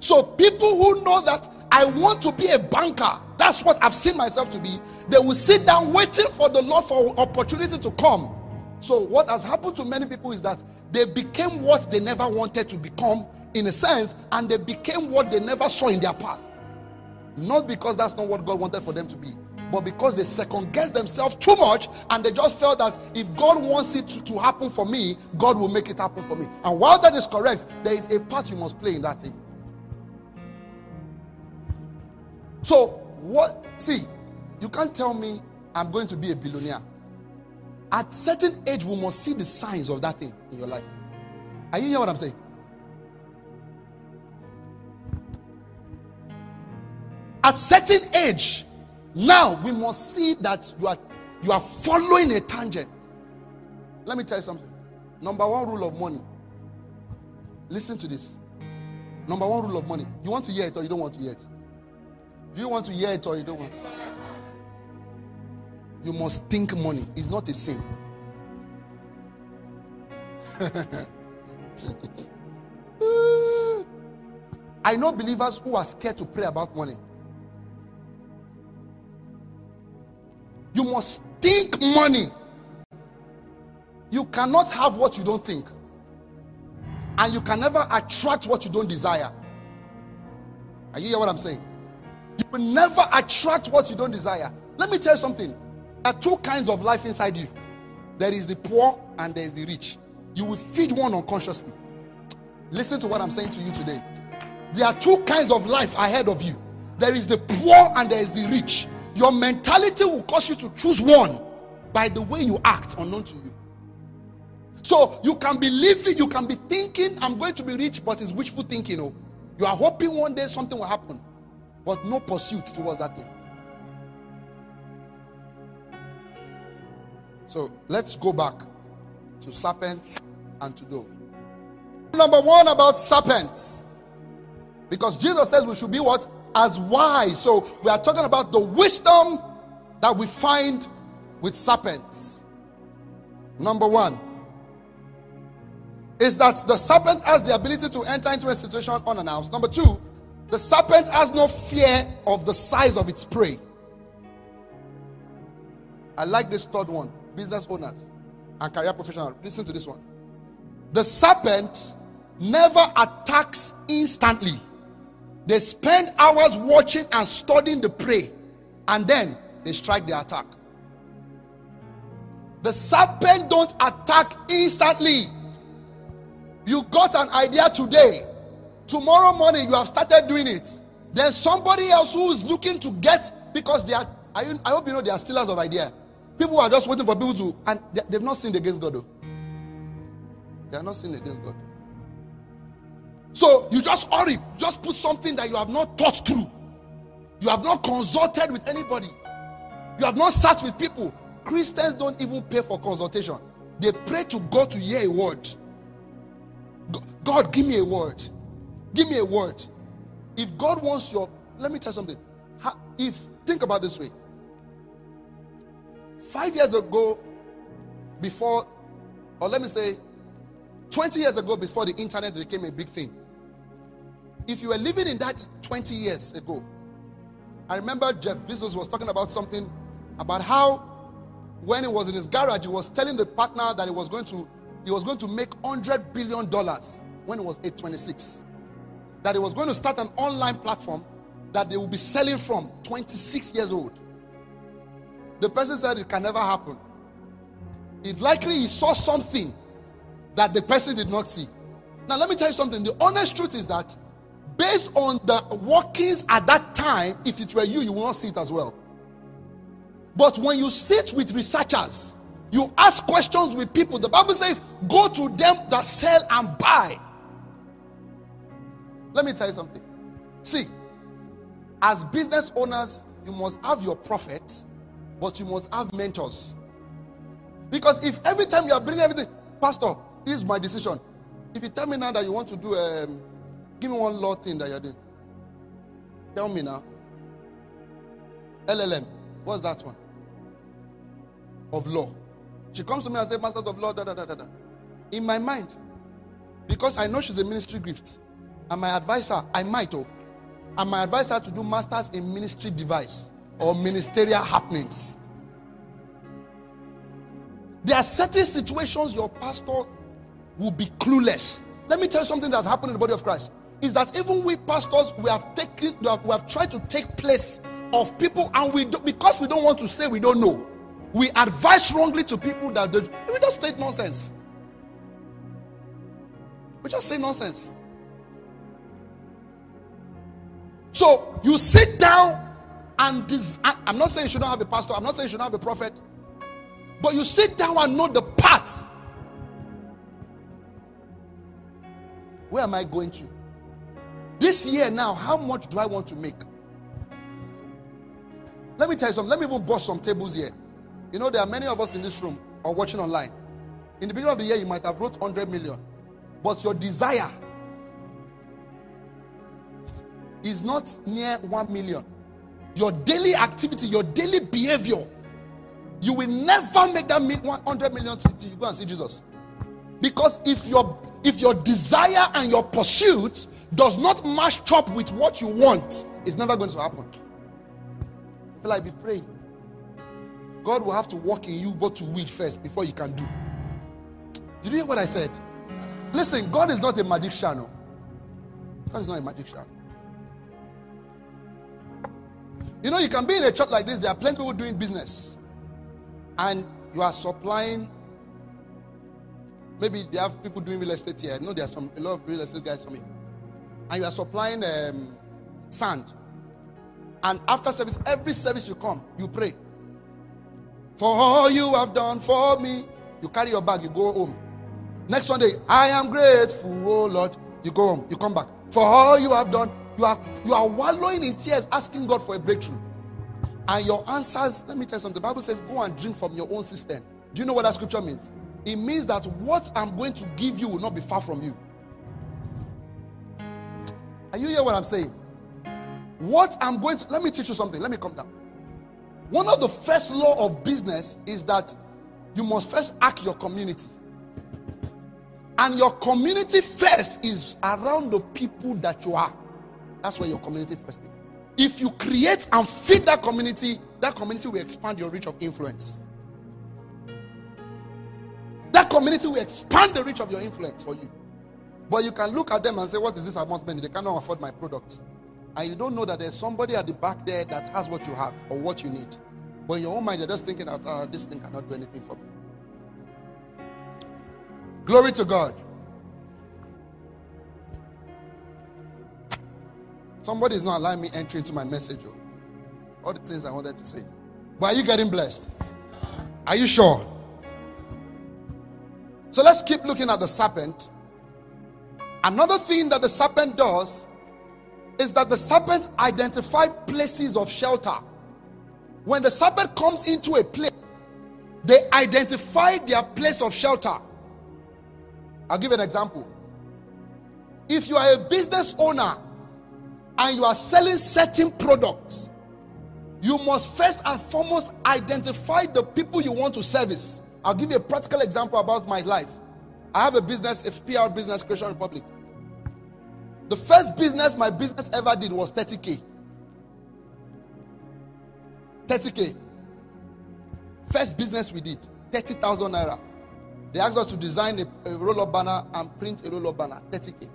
So people who know that I want to be a banker, that's what I've seen myself to be, they will sit down waiting for the Lord for opportunity to come. So what has happened to many people is that they became what they never wanted to become, in a sense, and they became what they never saw in their path. Not because that's not what God wanted for them to be, but because they second-guessed themselves too much, and they just felt that if God wants it to happen for me, God will make it happen for me. And while that is correct, there is a part you must play in that thing. So What? See, you can't tell me I'm going to be a billionaire. At certain age, we must see the signs of that thing in your life. Are you hearing what I'm saying? At certain age, now we must see that you are following a tangent. Let me tell you something. Number one rule of money. Listen to this. Number one rule of money. You want to hear it or you don't want to hear it? Do you want to hear it or you don't want to hear it? You must think money. It's not a sin. I know believers who are scared to pray about money. You must think money. You cannot have what you don't think. And you can never attract what you don't desire. Are you hear what I'm saying? You will never attract what you don't desire. Let me tell you something. There are two kinds of life inside you. There is the poor and there is the rich. You will feed one unconsciously. Listen to what I'm saying to you today. There are two kinds of life ahead of you. There is the poor and there is the rich. Your mentality will cause you to choose one by the way you act, unknown to you. So you can be living, you can be thinking, I'm going to be rich, but it's wishful thinking. Oh, you are hoping one day something will happen, but no pursuit towards that thing. So let's go back to serpents and to dove. Number one about serpents. Because Jesus says we should be what? As wise. So we are talking about the wisdom that we find with serpents. Number one is that the serpent has the ability to enter into a situation unannounced. Number two, the serpent has no fear of the size of its prey. I like this third one. Business owners and career professionals. Listen to this one. The serpent never attacks instantly. They spend hours watching and studying the prey, and then they strike the attack. The serpent don't attack instantly. You got an idea today. Tomorrow morning you have started doing it. Then somebody else who is looking to get, because they are, I hope you know, they are stealers of idea. People are just waiting for people to, and they've not sinned against God though. They are not sinned against God. So you just hurry, just put something that you have not thought through. You have not consulted with anybody. You have not sat with people. Christians don't even pay for consultation. They pray to God to hear a word. God, give me a word. Give me a word. If God wants your, let me tell you something. If, think about this way. 5 years ago, before, or let me say, 20 years ago, before the internet became a big thing. If you were living in that 20 years ago, I remember Jeff Bezos was talking about something about how when he was in his garage, he was telling the partner that he was going to make $100 billion when he was 26. That he was going to start an online platform that they will be selling from 26 years old. The person said it can never happen. It likely he saw something that the person did not see. Now let me tell you something. The honest truth is that based on the workings at that time, if it were you, you will not see it as well. But when you sit with researchers, you ask questions with people, the Bible says, go to them that sell and buy. Let me tell you something. See, as business owners, you must have your prophet, but you must have mentors. Because if every time you are bringing everything, Pastor, this is my decision. If you tell me now that you want to do, give me one law thing that you're doing. Tell me now. LLM, what's that one? Of law. She comes to me and says, Master of Law, da da da da da. In my mind, because I know she's a ministry gift, and my advisor, I might advise her to do masters in ministry device or ministerial happenings. There are certain situations your pastor will be clueless. Let me tell you something that's happened in the body of Christ. Is that even we pastors, we have tried to take place of people, and because we don't want to say we don't know, we advise wrongly to people that we just state nonsense. We just say nonsense. So you sit down And this, I'm not saying you should not have a pastor. I'm not saying you should not have a prophet. But you sit down and know the path. Where am I going to? This year now, how much do I want to make? Let me tell you something. Let me even bust some tables here. You know, there are many of us in this room or watching online. In the beginning of the year, you might have wrote 100 million. But your desire is not near 1 million. Your daily activity, your daily behavior, you will never make that 100 million till you go and see Jesus. Because if your desire and your pursuit does not match up with what you want, it's never going to happen. I feel like be praying. God will have to work in you but to will first before you can do. Did you hear what I said? Listen, God is not a magician. No. God is not a magician. You know, you can be in a church like this. There are plenty of people doing business. And you are supplying. Maybe they have people doing real estate here. I know there are a lot of real estate guys for me. And you are supplying sand. And after service, every service you come, you pray. For all you have done for me. You carry your bag, you go home. Next Sunday, I am grateful, oh Lord. You go home, you come back. For all you have done, you are wallowing in tears, asking God for a breakthrough. And your answers, let me tell you something. The Bible says, go and drink from your own cistern. Do you know what that scripture means? It means that what I'm going to give you will not be far from you. Are you hear what I'm saying? Let me teach you something. Let me come down. One of the first law of business is that you must first act your community. And your community first is around the people that you are. That's where your community first is. If you create and feed that community will expand your reach of influence. That community will expand the reach of your influence for you. But you can look at them and say, what is this I must spend? They cannot afford my product. And you don't know that there's somebody at the back there that has what you have or what you need. But in your own mind, you're just thinking that this thing cannot do anything for me. Glory to God. Somebody is not allowing me entry into my message. All the things I wanted to say. But are you getting blessed? Are you sure? So let's keep looking at the serpent. Another thing that the serpent does is that the serpent identifies places of shelter. When the serpent comes into a place, they identify their place of shelter. I'll give an example. If you are a business owner and you are selling certain products, you must first and foremost identify the people you want to service. I'll give you a practical example about my life. I have a business, a PR business, Christian Republic. The first business my business ever did was 30K. 30K. First business we did, 30,000 naira. They asked us to design a roll-up banner and print a roll-up banner, 30K.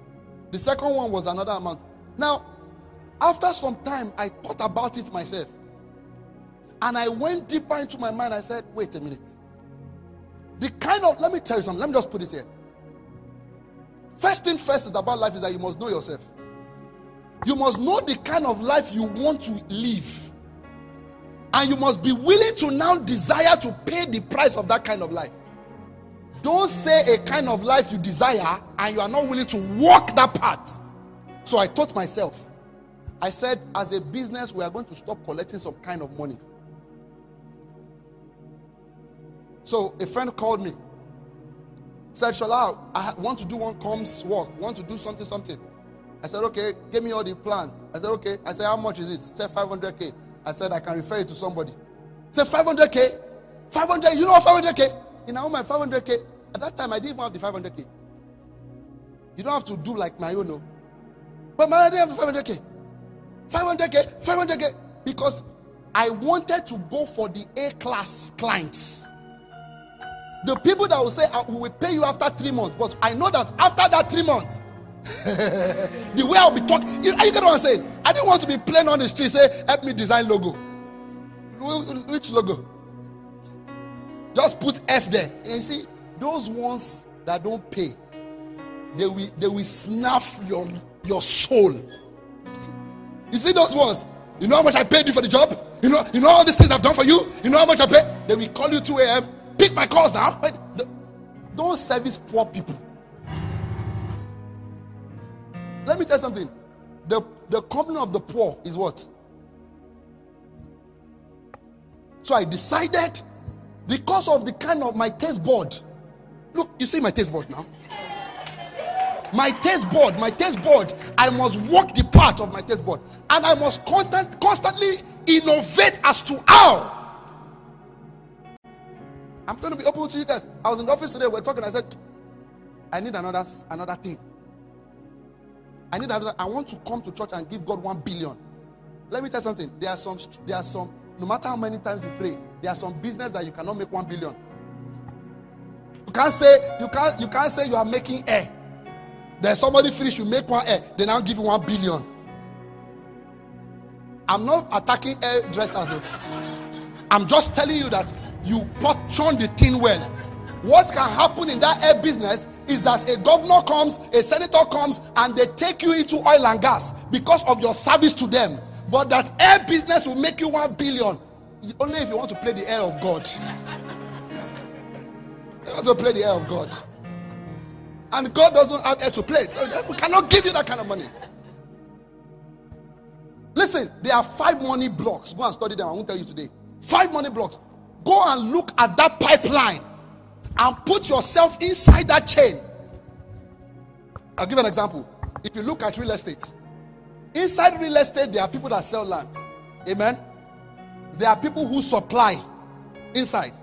The second one was another amount. Now, after some time, I thought about it myself. And I went deeper into my mind. I said, wait a minute. Let me tell you something. Let me just put this here. First thing first is about life is that you must know yourself. You must know the kind of life you want to live. And you must be willing to now desire to pay the price of that kind of life. Don't say a kind of life you desire and you are not willing to walk that path. So I taught myself. I said, as a business, we are going to stop collecting some kind of money. So a friend called me. Said, Shola, I want to do one comms work. Want to do something. I said, okay, give me all the plans. I said, okay. I said, how much is it? Said, 500K. I said, I can refer you to somebody. Said, 500K? 500, you know 500K? In our own, my 500K, at that time I didn't even have the 500K. You don't have to do like my own, no. But man, I didn't have the 500K. 500K. Because I wanted to go for the A-class clients. The people that will say, we will pay you after 3 months. But I know that after that 3 months, the way I'll be talking, you get what I'm saying? I didn't want to be playing on the street, say, help me design logo. Which logo? Just put F there. And you see, those ones that don't pay, they will snuff your soul. You see those ones? You know how much I paid you for the job? You know all these things I've done for you? You know how much I paid? They will call you 2 a.m. Pick my calls now. Wait, don't service poor people. Let me tell you something. The company of the poor is what? So I decided, because of the kind of my taste board. Look, you see my taste board now. My taste board. I must walk the path of my taste board. And I must constantly innovate as to how. I'm going to be open to you guys. I was in the office today. We're talking. I said, I need another thing. I want to come to church and give God 1 billion. Let me tell you something. There are some. No matter how many times you pray, there are some business that you cannot make 1 billion. You can't say you are making air. Then somebody finish, you make one air, they now give you 1 billion. I'm not attacking hairdressers. I'm just telling you that you portion the thing well. What can happen in that air business is that a governor comes, a senator comes, and they take you into oil and gas because of your service to them. But that air business will make you 1 billion. Only if you want to play the air of God. You want to play the air of God. And God doesn't have air to play. So we cannot give you that kind of money. Listen, there are 5 money blocks. Go and study them. I won't tell you today. 5 money blocks. Go and look at that pipeline and put yourself inside that chain. I'll give an example. If you look at real estate, inside real estate, there are people that sell land. Amen. There are people who supply inside.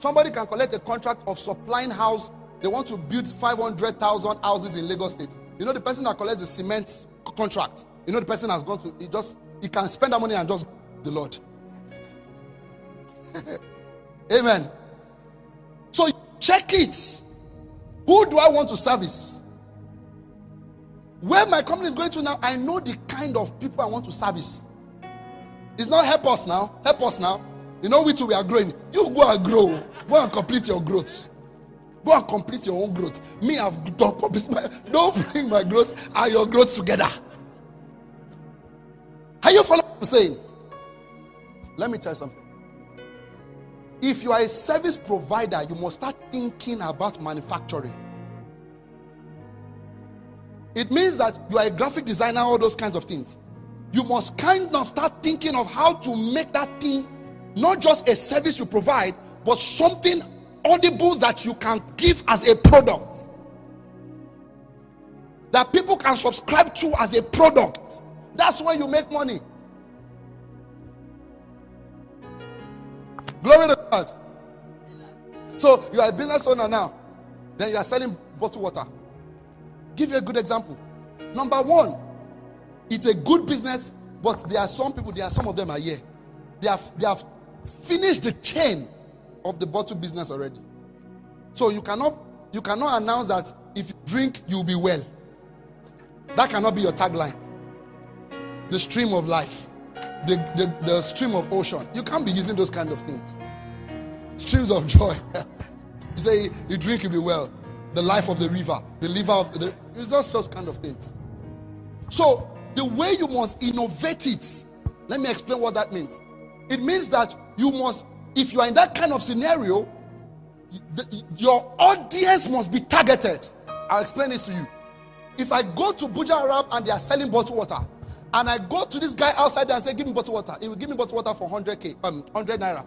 Somebody can collect a contract of supplying house. They want to build 500,000 houses in Lagos State. You know the person that collects the cement contract. You know the person has gone to. He can spend that money and just the Lord. Amen. So check it. Who do I want to service? Where my company is going to now, I know the kind of people I want to service. It's not help us now. Help us now. You know we too, we are growing. You go and grow. Go and complete your growth. Go and complete your own growth. Me, I've done. Don't bring my growth and your growth together. Are you following what I'm saying? Let me tell you something. If you are a service provider, you must start thinking about manufacturing. It means that you are a graphic designer, all those kinds of things. You must kind of start thinking of how to make that thing not just a service you provide, but something audible that you can give as a product, that people can subscribe to as a product. That's where you make money. Glory to God. So you are a business owner now, then you are selling bottled water. Give you a good example. Number one, it's a good business, but there are some people, some of them are here. They have finished the chain of the bottle business already. So you cannot announce that if you drink, you'll be well. That cannot be your tagline. The stream of life, the stream of ocean. You can't be using those kind of things. Streams of joy. You say you drink, you'll be well. The life of the river, the liver of the, it's just those kind of things. So the way you must innovate it, let me explain what that means. It means that you must, if you are in that kind of scenario, your audience must be targeted. I'll explain this to you. If I go to Buja Arab and they are selling bottled water, and I go to this guy outside and say, give me bottled water, he will give me bottled water for 100 naira.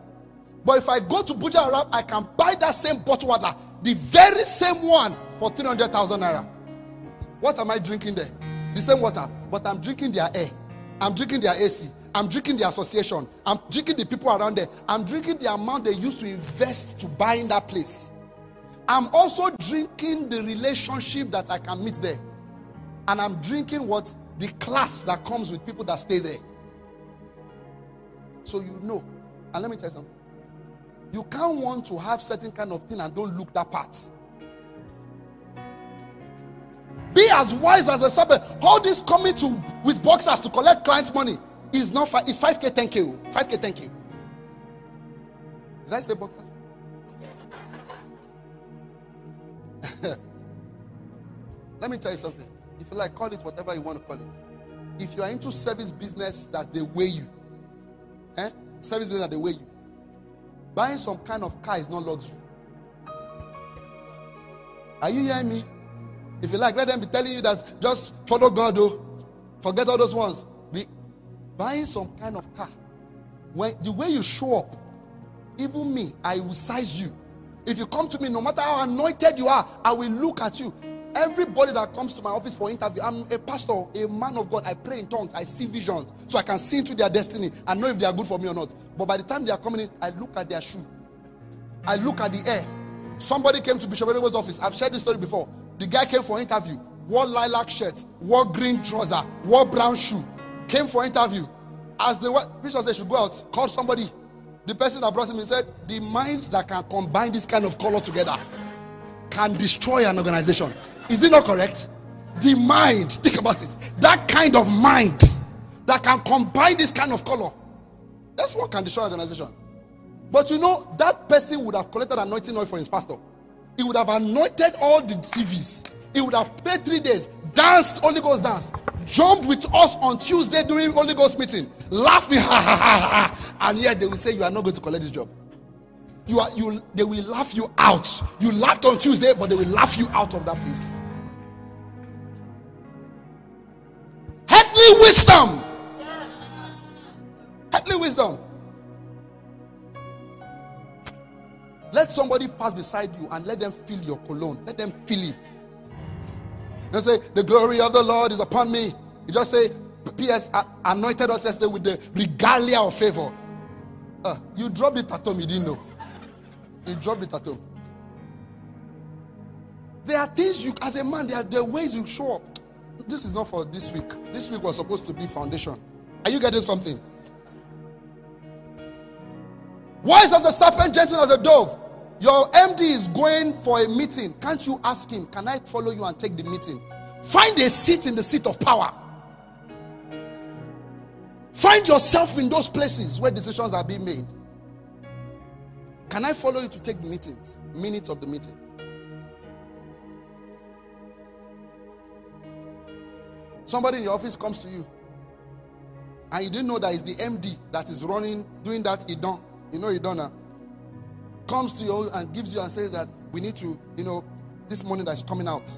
But if I go to Buja Arab, I can buy that same bottled water, the very same one, for 300,000 naira. What am I drinking there? The same water, but I'm drinking their air. I'm drinking their AC. I'm drinking the association. I'm drinking the people around there. I'm drinking the amount they used to invest to buy in that place. I'm also drinking the relationship that I can meet there. And I'm drinking what? The class that comes with people that stay there. So you know. And let me tell you something. You can't want to have certain kind of thing and don't look that part. Be as wise as a serpent. All this coming to with boxers to collect clients' money. It's not. It's 5K, 10K. 5K, 10K. Did I say boxers? Let me tell you something. If you like, call it whatever you want to call it. If you are into service business that they weigh you, service business that they weigh you, buying some kind of car is not luxury. Are you hearing me? If you like, let them be telling you that just follow God, forget all those ones. Buying some kind of car, when the way you show up, even me, I will size you. If you come to me, no matter how anointed you are, I will look at you. Everybody that comes to my office for interview, I'm a pastor, a man of God. I pray in tongues. I see visions. So I can see into their destiny and know if they are good for me or not. But by the time they are coming in, I look at their shoe. I look at the air. Somebody came to Bishop Edo's office. I've shared this story before. The guy came for interview. Wore lilac shirt. Wore green trouser. Wore brown shoe. Came for interview. As the Bishop said, should go out. Call somebody. The person that brought him, he said, the mind that can combine this kind of color together can destroy an organization. Is it not correct? The mind, think about it. That kind of mind that can combine this kind of color, that's what can destroy an organization. But you know, that person would have collected anointing oil for his pastor. He would have anointed all the CVs. He would have prayed 3 days, danced Holy Ghost dance, jumped with us on Tuesday during Holy Ghost meeting, laughing, and yet they will say, you are not going to collect this job. They will laugh you out. You laughed on Tuesday, but they will laugh you out of that place. Heavenly wisdom. Heavenly wisdom. Let somebody pass beside you and let them feel your cologne. Let them feel it. They say, the glory of the Lord is upon me. You just say, P.S. anointed us yesterday with the regalia of favor. You dropped it at home, you didn't know. You dropped it at home. There are things you, as a man, there are ways you show up. This is not for this week. This week was supposed to be foundation. Are you getting something? Wise as a serpent, gentle as a dove. Your MD is going for a meeting. Can't you ask him, can I follow you and take the meeting? Find a seat in the seat of power. Find yourself in those places where decisions are being made. Can I follow you to take the meetings, minutes of the meeting? Somebody in your office comes to you and you didn't know that it's the MD that is running, doing that, Idon. You know Idon now. Comes to you and gives you and says that we need to, this money that's coming out.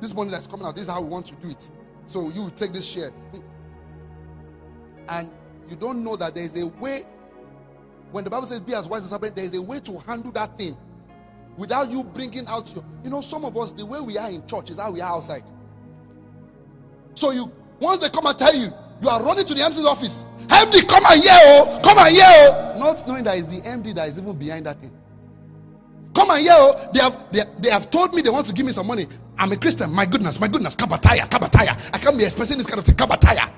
This is how we want to do it. So you take this share. And you don't know that there is a way. When the Bible says be as wise as a serpent, there is a way to handle that thing without you bringing out your. Some of us, the way we are in church is how we are outside. So once they come and tell you, you are running to the MC's office. MD, come and hear, oh, come and hear, oh. Not knowing that it's the MD that is even behind that thing. Come and hear, oh. They have told me they want to give me some money. I'm a Christian. My goodness, kabataya. I can't be expressing this kind of thing, kabataya.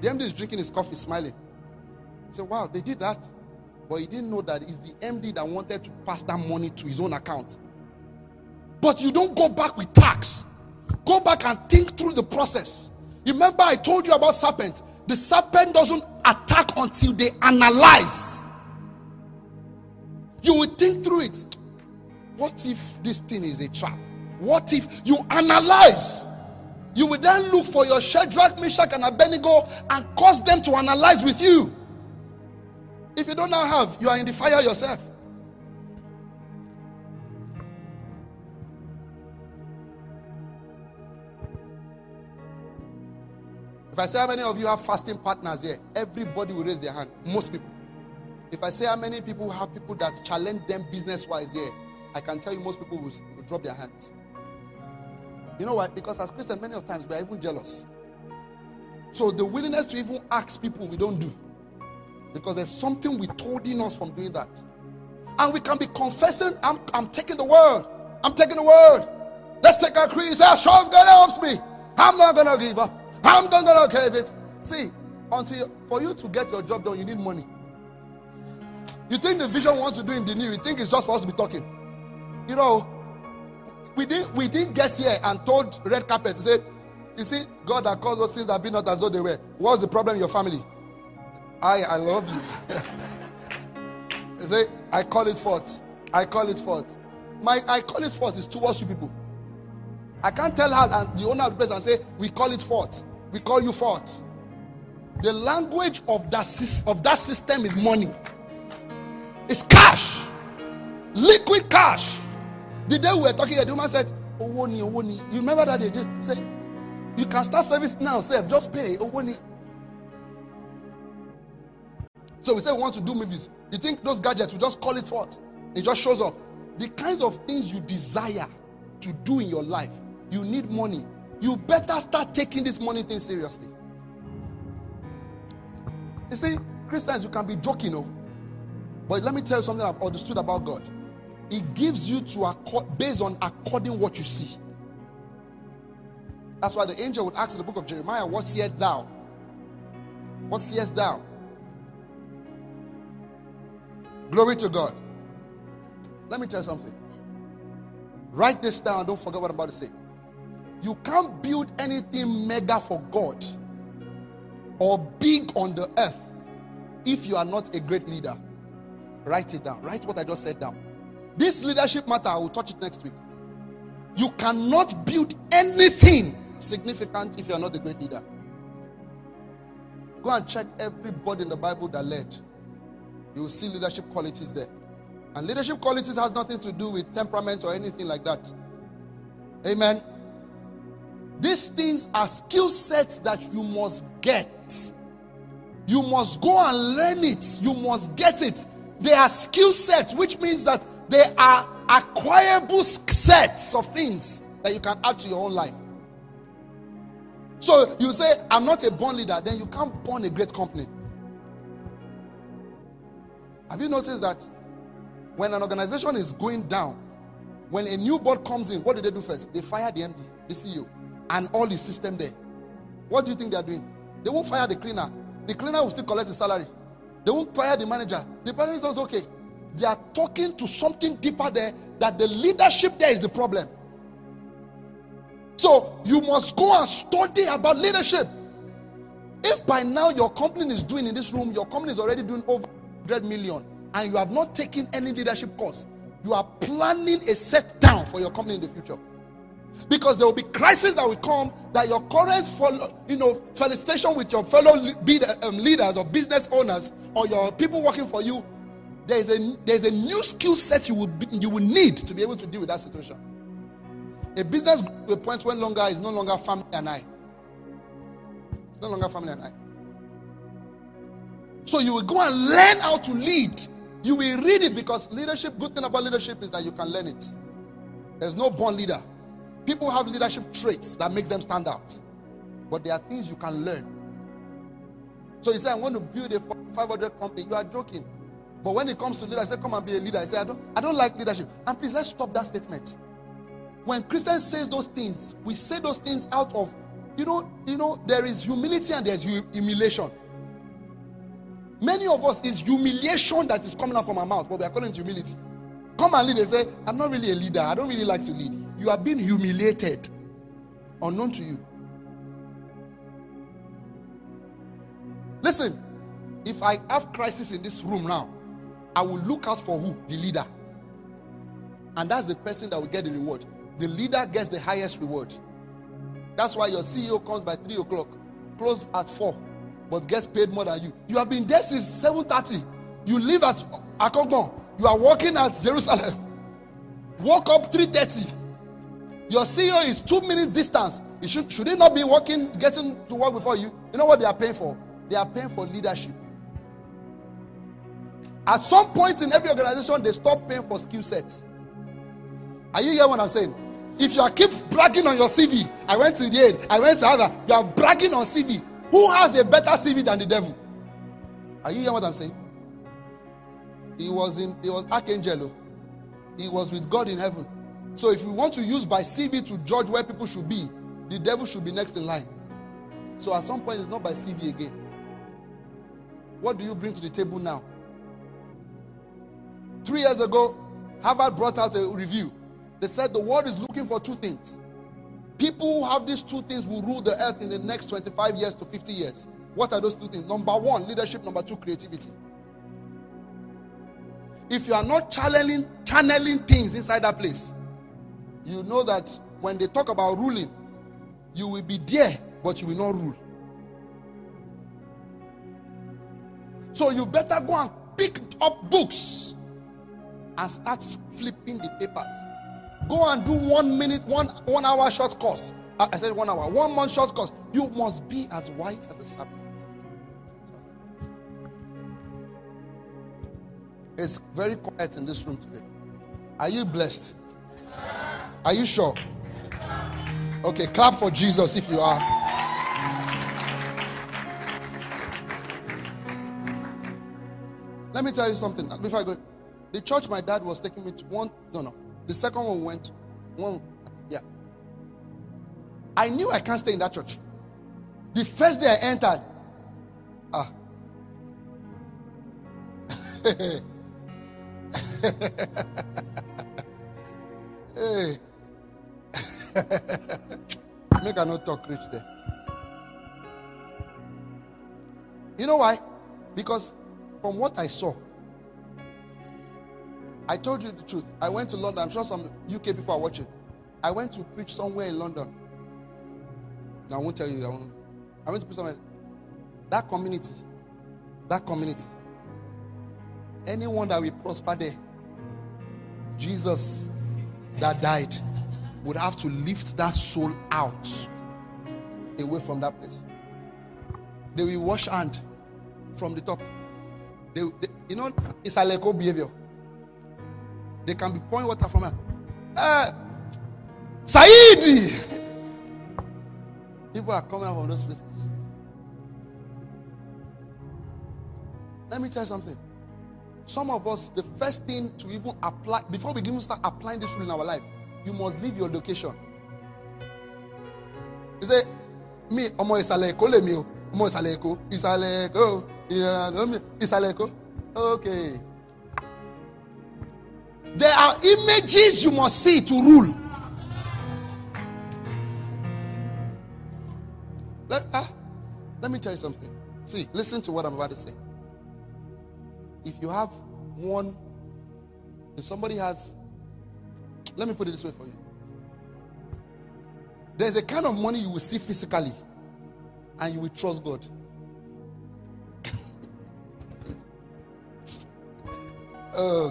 The MD is drinking his coffee, smiling. He said, wow, they did that. But he didn't know that it's the MD that wanted to pass that money to his own account. But you don't go back with tax. Go back and think through the process. Remember I told you about serpent. The serpent doesn't attack until they analyze. You will think through it. What if this thing is a trap? What if you analyze? You will then look for your Shadrach, Meshach, and Abednego and cause them to analyze with you. If you don't now have, you are in the fire yourself. If I say how many of you have fasting partners here, everybody will raise their hand. Most people. If I say how many people have people that challenge them business-wise here, I can tell you most people will drop their hands. You know why? Because as Christians, many of times we are even jealous. So the willingness to even ask people, we don't do. Because there's something withholding us from doing that. And we can be confessing, I'm taking the word. I'm taking the word. Let's take our creed. Sean's God helps me. I'm not going to give up. I'm not going to give it. See, for you to get your job done, you need money. You think the vision we want to do in the new, you think it's just for us to be talking. We didn't get here and told red carpet to say, you see, God that caused those things that be not as though they were. What's the problem in your family? I love you. You say, I call it forth. My I call it forth is towards you people. I can't tell her and the owner of the place and say, we call it fort. We call you fort. The language of that system is money. It's cash. Liquid cash. The day we were talking, the woman said, Owoni, Owoni. You remember that they did? Say, you can start service now, save. Just pay, Owoni. So we say we want to do movies. You think those gadgets, we just call it forth. It just shows up. The kinds of things you desire to do in your life, you need money. You better start taking this money thing seriously. You see, Christians, you can be joking, no? But let me tell you something I've understood about God. He gives you based on according what you see. That's why the angel would ask in the book of Jeremiah, what seest thou? What seest thou? Glory to God. Let me tell you something. Write this down. Don't forget what I'm about to say. You can't build anything mega for God or big on the earth if you are not a great leader. Write it down. Write what I just said down. This leadership matter, I will touch it next week. You cannot build anything significant if you are not a great leader. Go and check everybody in the Bible that led. You will see leadership qualities there. And leadership qualities has nothing to do with temperament or anything like that. Amen. These things are skill sets that you must get. You must go and learn it. You must get it. They are skill sets, which means that they are acquirable sets of things that you can add to your own life. So you say, I'm not a born leader. Then you can't born a great company. Have you noticed that when an organization is going down, when a new board comes in, what do they do first? They fire the MD, the CEO, and all the system there. What do you think they are doing? They won't fire the cleaner. The cleaner will still collect his salary. They won't fire the manager. The manager is not okay. They are talking to something deeper there, that the leadership there is the problem. So you must go and study about leadership. If by now your company is doing in this room, your company is already doing over 100 million, and you have not taken any leadership course, you are planning a set down for your company in the future. Because there will be crises that will come that your current felicitation with your fellow leaders or business owners or your people working for you, there's a new skill set you will need to be able to deal with that situation. A business will point when longer is no longer family and I. It's no longer family and I. So you will go and learn how to lead. You will read it, because leadership, good thing about leadership is that you can learn it. There's no born leader. People have leadership traits that make them stand out. But there are things you can learn. So you say, I want to build a 500 company. You are joking. But when it comes to leader, I say, come and be a leader. I say, I don't like leadership. And please, let's stop that statement. When Christians say those things, we say those things out of, there is humility and there's humiliation. Many of us, it's humiliation that is coming out from our mouth, but we are calling it humility. Come and lead. They say, I'm not really a leader. I don't really like to lead. You are being humiliated, unknown to you. Listen, if I have crisis in this room now, I will look out for who? The leader. And that's the person that will get the reward. The leader gets the highest reward. That's why your CEO comes by 3 o'clock, close at 4. But gets paid more than you. You have been there since 7:30. You live at Akogon. You are working at Jerusalem. Walk up 3:30. Your CEO is 2 minutes distance. It should he not be working, getting to work before you? You know what they are paying for? They are paying for leadership. At some point in every organization, they stop paying for skill sets. Are you hearing what I'm saying? If you keep bragging on your CV, I went to Yale, I went to Harvard. You are bragging on CV. Who has a better CV than the devil? Are you hearing what I'm saying? He was Archangel. He was with God in heaven. So if you want to use by CV to judge where people should be, the devil should be next in line. So at some point, it's not by CV again. What do you bring to the table now? 3 years ago, Harvard brought out a review. They said the world is looking for two things. People who have these two things will rule the earth in the next 25 years to 50 years. What are those two things? Number one, leadership. Number two, creativity. If you are not channeling things inside that place, you know that when they talk about ruling, you will be there, but you will not rule. So you better go and pick up books and start flipping the papers. Go and do 1 minute, one hour short course. I said 1 hour, 1 month short course. You must be as wise as a serpent. It's very quiet in this room today. Are you blessed? Are you sure? Okay, clap for Jesus if you are. Let me tell you something. Before I go, the church my dad was taking me to one, the second one went, yeah. I knew I can't stay in that church. The first day I entered, hey. Make I not talk rich there. You know why? Because from what I saw, I told you the truth. I went to London. I'm sure some UK people are watching. I went to preach somewhere in London. No, I won't tell you. I went to preach somewhere. That community. Anyone that will prosper there, Jesus that died would have to lift that soul out away from that place. They will wash hand from the top. They it's a legal behavior. They can be pouring water from her. Saidi! People are coming from those places. Let me tell you something. Some of us, the first thing to even apply, before we even start applying this rule in our life, you must leave your location. You say, me, omo isaleko le mi o, omo isaleko. Okay. There are images you must see to rule. Let me tell you something. See, listen to what I'm about to say. Let me put it this way for you. There's a kind of money you will see physically and you will trust God. Oh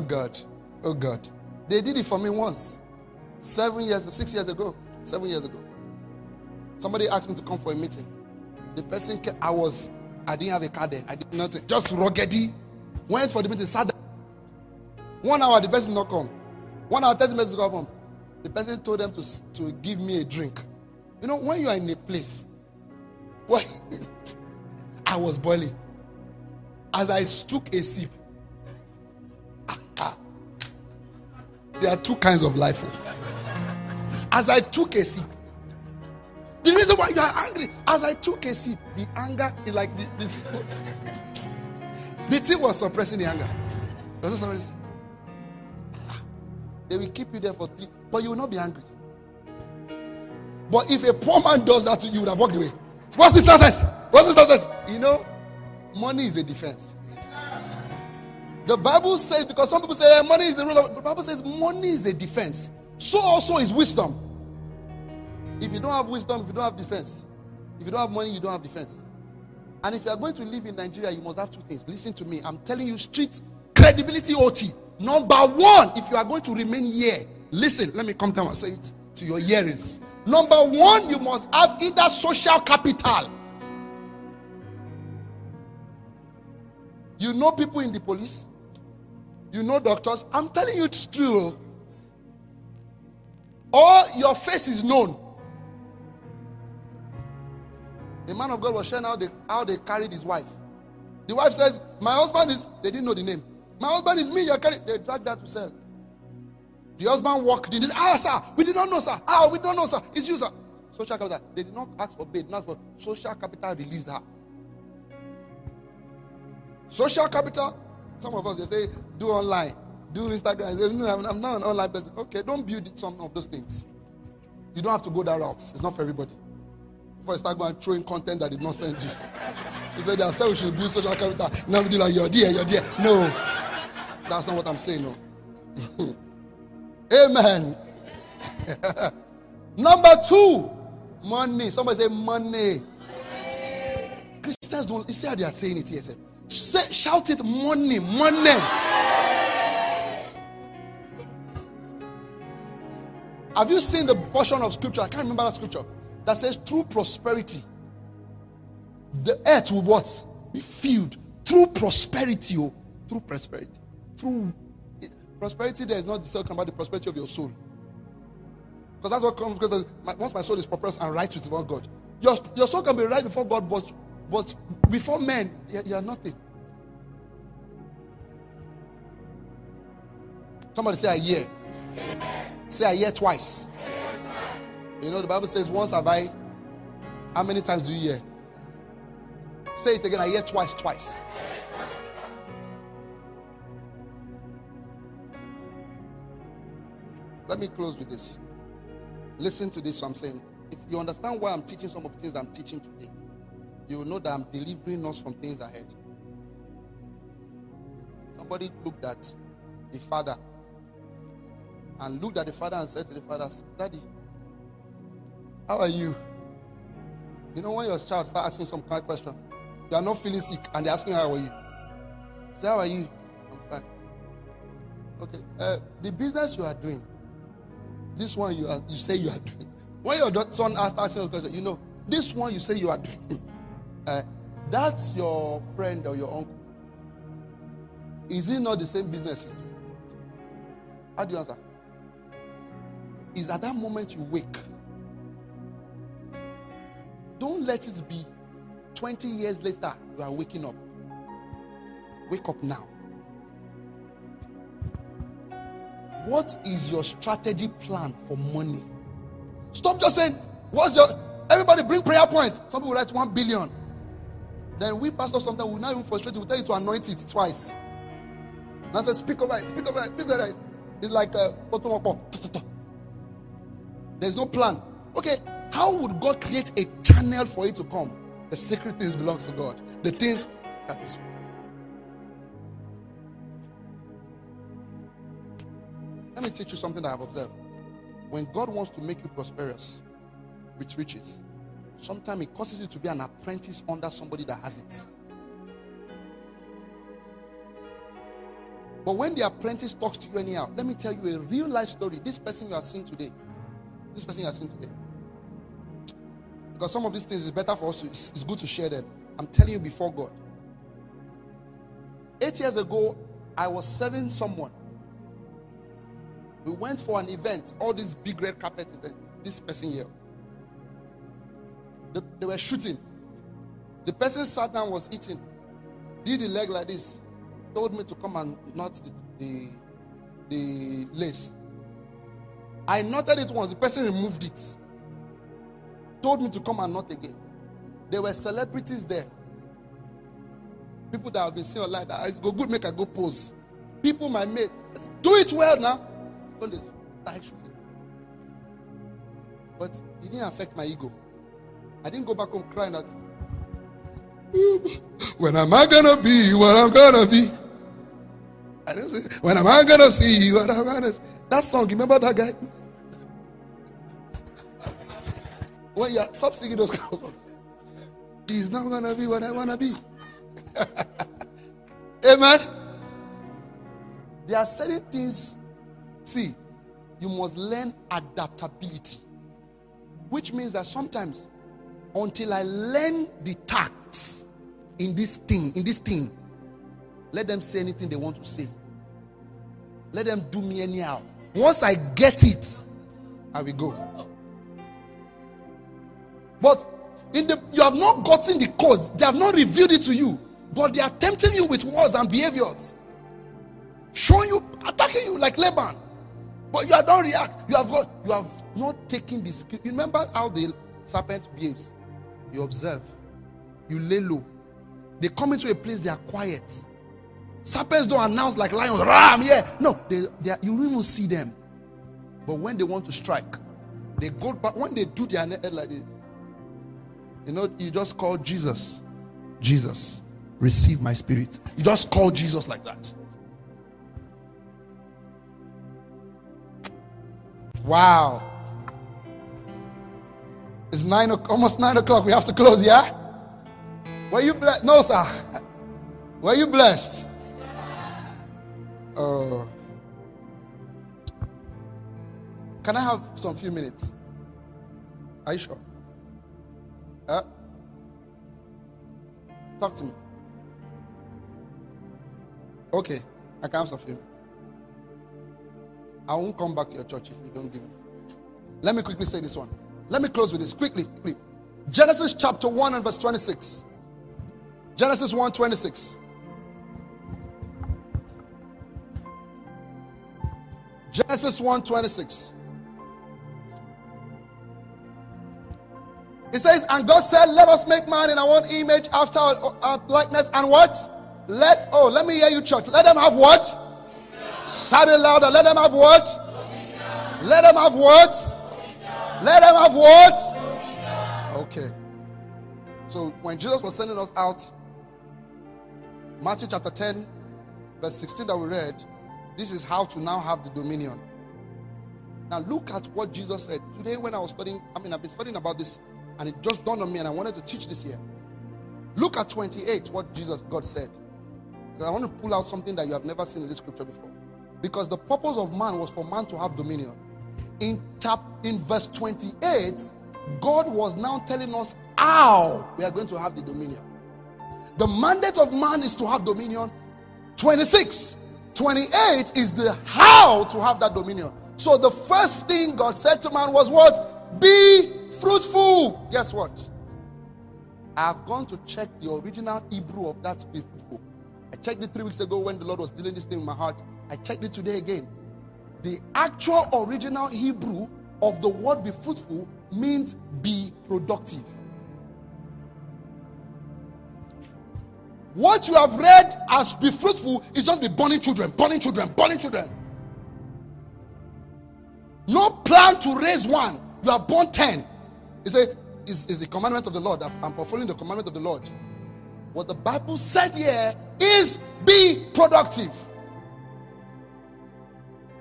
God. They did it for me once. 7 years ago. Somebody asked me to come for a meeting. The person came, I didn't have a card there. I did nothing. Just ruggedy. Went for the meeting, sat down. 1 hour, the person did not come. 1 hour, 30 minutes did not come. The person told them to give me a drink. You know, when you are in a place, I was boiling. As I took a sip, there are two kinds of life. As I took a sip, the reason why you are angry, as I took a sip, the anger is like the thing was suppressing the anger. Does that somebody say? They will keep you there for 3, but you will not be angry. But if a poor man does that to you, you would have walked away. What's this nonsense? You know, money is a defense. The Bible says, because some people say money is the rule of, the Bible says money is a defense. So also is wisdom. If you don't have wisdom, if you don't have defense, if you don't have money, you don't have defense. And if you are going to live in Nigeria, you must have two things. Listen to me. I'm telling you straight, credibility OT. Number 1, if you are going to remain here, listen, let me come down and say it to your hearings. Number 1, you must have either social capital. You know people in the police. You know doctors. I'm telling you it's true. Or your face is known. The man of God was sharing how they carried his wife. The wife says, my husband is, they didn't know the name. My husband is me, you're carrying. They dragged that to sell. The husband walked in. Sir, we did not know, sir. We don't know, sir. It's you, sir. Social capital. They did not ask for bid, not for social capital released her. Social capital, some of us, they say, do online, do Instagram. They say, no, I'm not an online person. Okay, don't build some of those things. You don't have to go that route. It's not for everybody. Before you start going and throwing content that did not send you. He said, they said we should build social capital. Now we do like, you're dear. No, that's not what I'm saying, no. Amen. Number 2, money. Somebody say money. Christians don't. You see how they are saying it here. Say, shout it, money, money. Have you seen the portion of scripture? I can't remember that scripture that says through prosperity the earth will what? Be filled. Through prosperity, oh, through prosperity. Through prosperity, there is not talking about the prosperity of your soul. Because that's what comes, because once my soul is prosperous and right with God, your soul can be right before God, but before men, you are nothing. Somebody say, I hear. Say, I hear twice. You know, the Bible says, once have I. How many times do you hear? Say it again, I hear twice. Let me close with this. Listen to this, so I'm saying. If you understand why I'm teaching some of the things I'm teaching today, you will know that I'm delivering us from things ahead. Somebody looked at the father and said to the father, Daddy, how are you? You know, when your child starts asking some kind of question, they are not feeling sick and they're asking, how are you? Say, how are you? I'm fine. Okay, the business you are doing, this one you say you are doing. When your son asks you a question, you know, this one you say you are doing. That's your friend or your uncle. Is it not the same business he's doing? How do you answer? Is at that moment you wake. Don't let it be 20 years later you are waking up. Wake up now. What is your strategy plan for money? Stop just saying, what's your, everybody bring prayer points. Some people write 1 billion. Then we pastors sometimes will not even frustrate you. We'll tell you to anoint it twice. And I say, speak over it. It's like there's no plan. Okay, how would God create a channel for it to come? The secret things belongs to God. The things that is. Let me teach you something that I've observed. When God wants to make you prosperous with riches, sometimes it causes you to be an apprentice under somebody that has it. But when the apprentice talks to you anyhow, let me tell you a real life story. This person you are seeing today. Because some of these things is better for us. It's good to share them. I'm telling you before God. 8 years ago, I was serving someone. We went for an event, all these big red carpet event. This person here, they were shooting. The person sat down, was eating, did the leg like this, told me to come and knot the lace. I knotted it once. The person removed it, told me to come and knot again. There were celebrities there, people that have been seen online. That I go good, make I go pose. People my mate, do it well now. But it didn't affect my ego. I didn't go back home crying that when am I gonna be what I'm gonna be? I didn't say when am I gonna see what I'm gonna see. That song, remember that guy? When you stop singing those songs, he's not gonna be what I wanna be. Amen. They are certain things. See, you must learn adaptability, which means that sometimes until I learn the tactics in this thing, let them say anything they want to say. Let them do me anyhow. Once I get it, I will go. But you have not gotten the code. They have not revealed it to you, but they are tempting you with words and behaviors, showing you, attacking you like Laban. But you have not react. You have not taken this. You remember how the serpent behaves. You observe. You lay low. They come into a place. They are quiet. Serpents don't announce like lions. Ram, yeah. No, you don't even see them. But when they want to strike, they go back. When they do their head like this, you know, you just call Jesus. Jesus, receive my spirit. You just call Jesus like that. Wow. It's almost 9 o'clock. We have to close, yeah? Were you blessed? No, sir. Were you blessed? Oh. Can I have some few minutes? Are you sure? Huh? Talk to me. Okay, I can have some few minutes. I won't come back to your church if you don't give me. Let me quickly say this one. Let me close with this quickly. Genesis chapter 1 and verse 26. Genesis 1:26. Genesis 1:26. It says, and God said, let us make man in our own image after our likeness. And what? Let me hear you, church. Let them have what? Shout it louder. Let them have what? Let them have what? Let them have what? Okay. So when Jesus was sending us out, Matthew chapter 10, verse 16 that we read, this is how to now have the dominion. Now look at what Jesus said. Today when I was studying, I've been studying about this, and it just dawned on me, and I wanted to teach this here. Look at 28, what God said. Because I want to pull out something that you have never seen in this scripture before. Because the purpose of man was for man to have dominion. In verse 28, God was now telling us how we are going to have the dominion. The mandate of man is to have dominion. 26, 28 is the how to have that dominion. So the first thing God said to man was what? Be fruitful. Guess what? I've gone to check the original Hebrew of that be fruitful. I checked it 3 weeks ago when the Lord was dealing this thing in my heart. I checked it today again. The actual original Hebrew of the word be fruitful means be productive. What you have read as be fruitful is just be burning children. No plan to raise one. You have born 10. You say, it's the commandment of the Lord. I'm fulfilling the commandment of the Lord. What the Bible said here is be productive.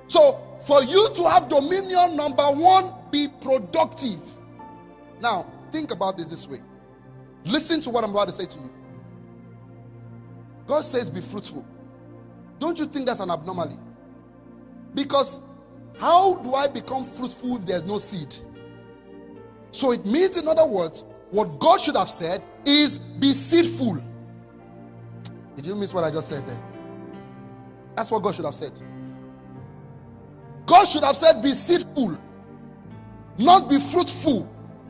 So, for you to have dominion, number one, be productive. Now, think about it this way. Listen to what I'm about to say to you. God says be fruitful. Don't you think that's an abnormality? Because how do I become fruitful if there's no seed? So it means, in other words, what God should have said is be seedful. Did you miss what I just said there? That's what God should have said. God should have said be seedful, not be fruitful.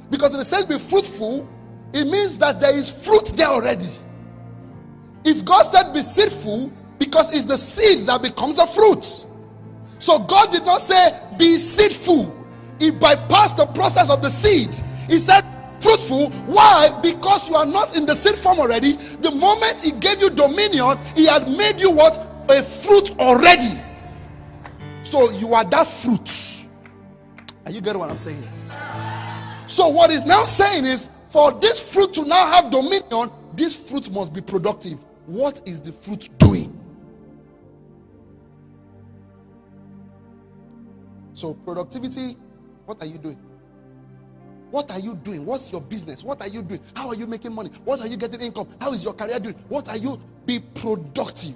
Because if it says be fruitful, it means that there is fruit there already. If God said be seedful, because it's the seed that becomes the fruit. So God did not say be seedful. He bypassed the process of the seed. He said fruitful. Why? Because you are not in the seed form already. The moment he gave you dominion, he had made you what? A fruit already. So you are that fruit. Are you getting what I'm saying? So what he's now saying is, for this fruit to now have dominion, this fruit must be productive. What is the fruit doing? So productivity, what are you doing? What are you doing? What's your business? What are you doing? How are you making money? What are you getting income? How is your career doing? What are you? Be productive.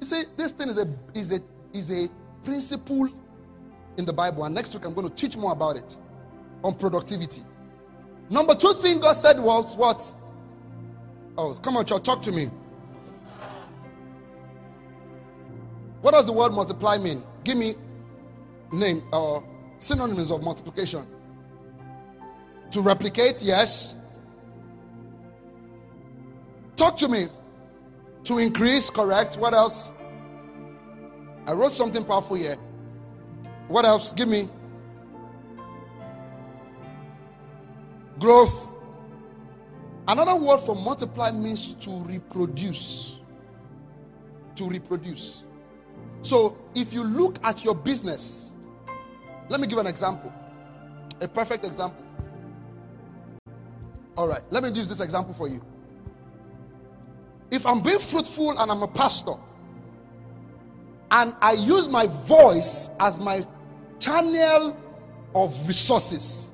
You see, this thing is a principle in the Bible, and next week I'm going to teach more about it on productivity. Number two thing God said was what? Oh, come on, church, talk to me. What does the word multiply mean? Give me name or synonyms of multiplication. To replicate, yes. Talk to me. To increase, correct. What else? I wrote something powerful here. What else? Give me. Growth. Another word for multiply means to reproduce. To reproduce. So if you look at your business, let me give an example. A perfect example. All right, let me use this example for you. If I'm being fruitful and I'm a pastor and I use my voice as my channel of resources,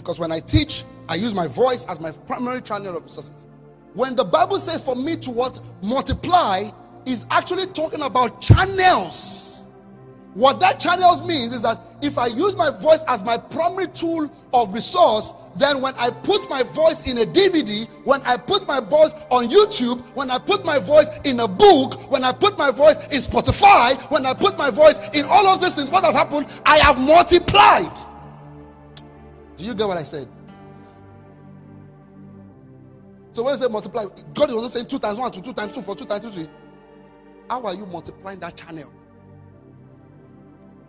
Because when I teach, I use my voice as my primary channel of resources. When the Bible says for me to what? Multiply, is actually talking about channels. What that channels means is that if I use my voice as my primary tool of resource, then when I put my voice in a DVD, when I put my voice on YouTube, when I put my voice in a book, when I put my voice in Spotify, when I put my voice in all of these things, what has happened? I have multiplied. Do you get what I said? So when I say multiply, God is also saying 2 times 1 to 2 times 2 for 2 times 3. How are you multiplying that channel?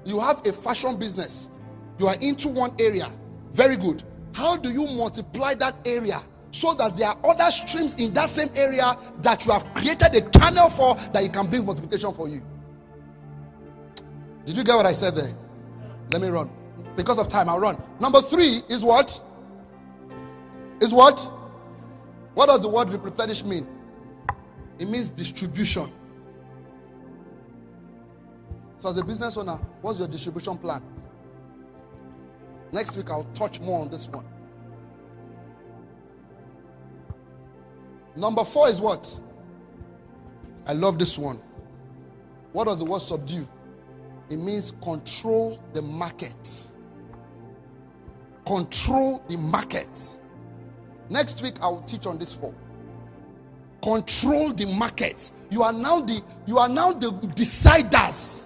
You have a fashion business. You are into one area. Very good. How do you multiply that area so that there are other streams in that same area that you have created a channel for that you can bring multiplication for you? Did you get what I said there? Let me run. Because of time, I'll run. Number 3 is what? Is what? What does the word replenish mean? It means distribution. So as a business owner, what's your distribution plan? Next week, I'll touch more on this one. Number 4 is what? I love this one. What does the word subdue? It means control the market. Control the market. Next week, I will teach on this 4. Control the market. You are now the deciders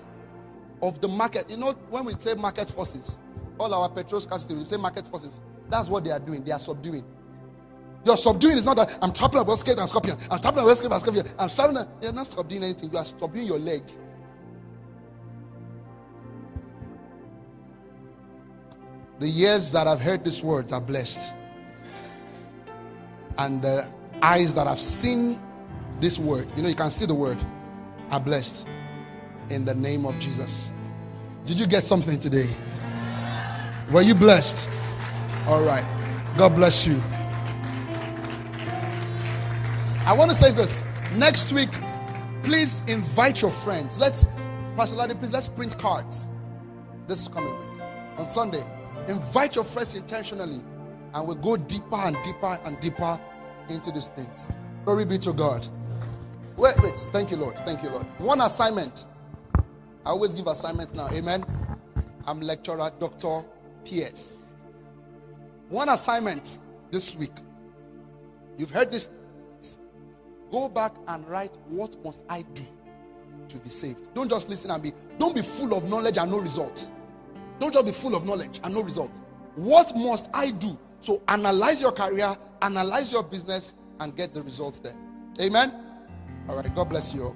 of the market. You know, when we say market forces, all our petrol scarcity, we say market forces. That's what they are doing. They are subduing. Your subduing is not that I'm trapping about skate and scorpion. I'm trapping about skate and scorpion. I'm trapping. You're not subduing anything. You are subduing your leg. The ears that have heard these words are blessed, and the eyes that have seen this word, you know, you can see the word, are blessed. In the name of Jesus. Did you get something today? Were you blessed? All right. God bless you. I want to say this. Next week, please invite your friends. Pastor Ladi, please, let's print cards. This is coming week. On Sunday, invite your friends intentionally. And we'll go deeper and deeper and deeper into these things. Glory be to God. Wait. Thank you, Lord. Thank you, Lord. One assignment. I always give assignments now. Amen. I'm lecturer Dr. P.S. One assignment this week. You've heard this. Go back and write, what must I do to be saved? Don't just listen and don't be full of knowledge and no result. Don't just be full of knowledge and no result. What must I do? So analyze your career, analyze your business, and get the results there. Amen. All right. God bless you all.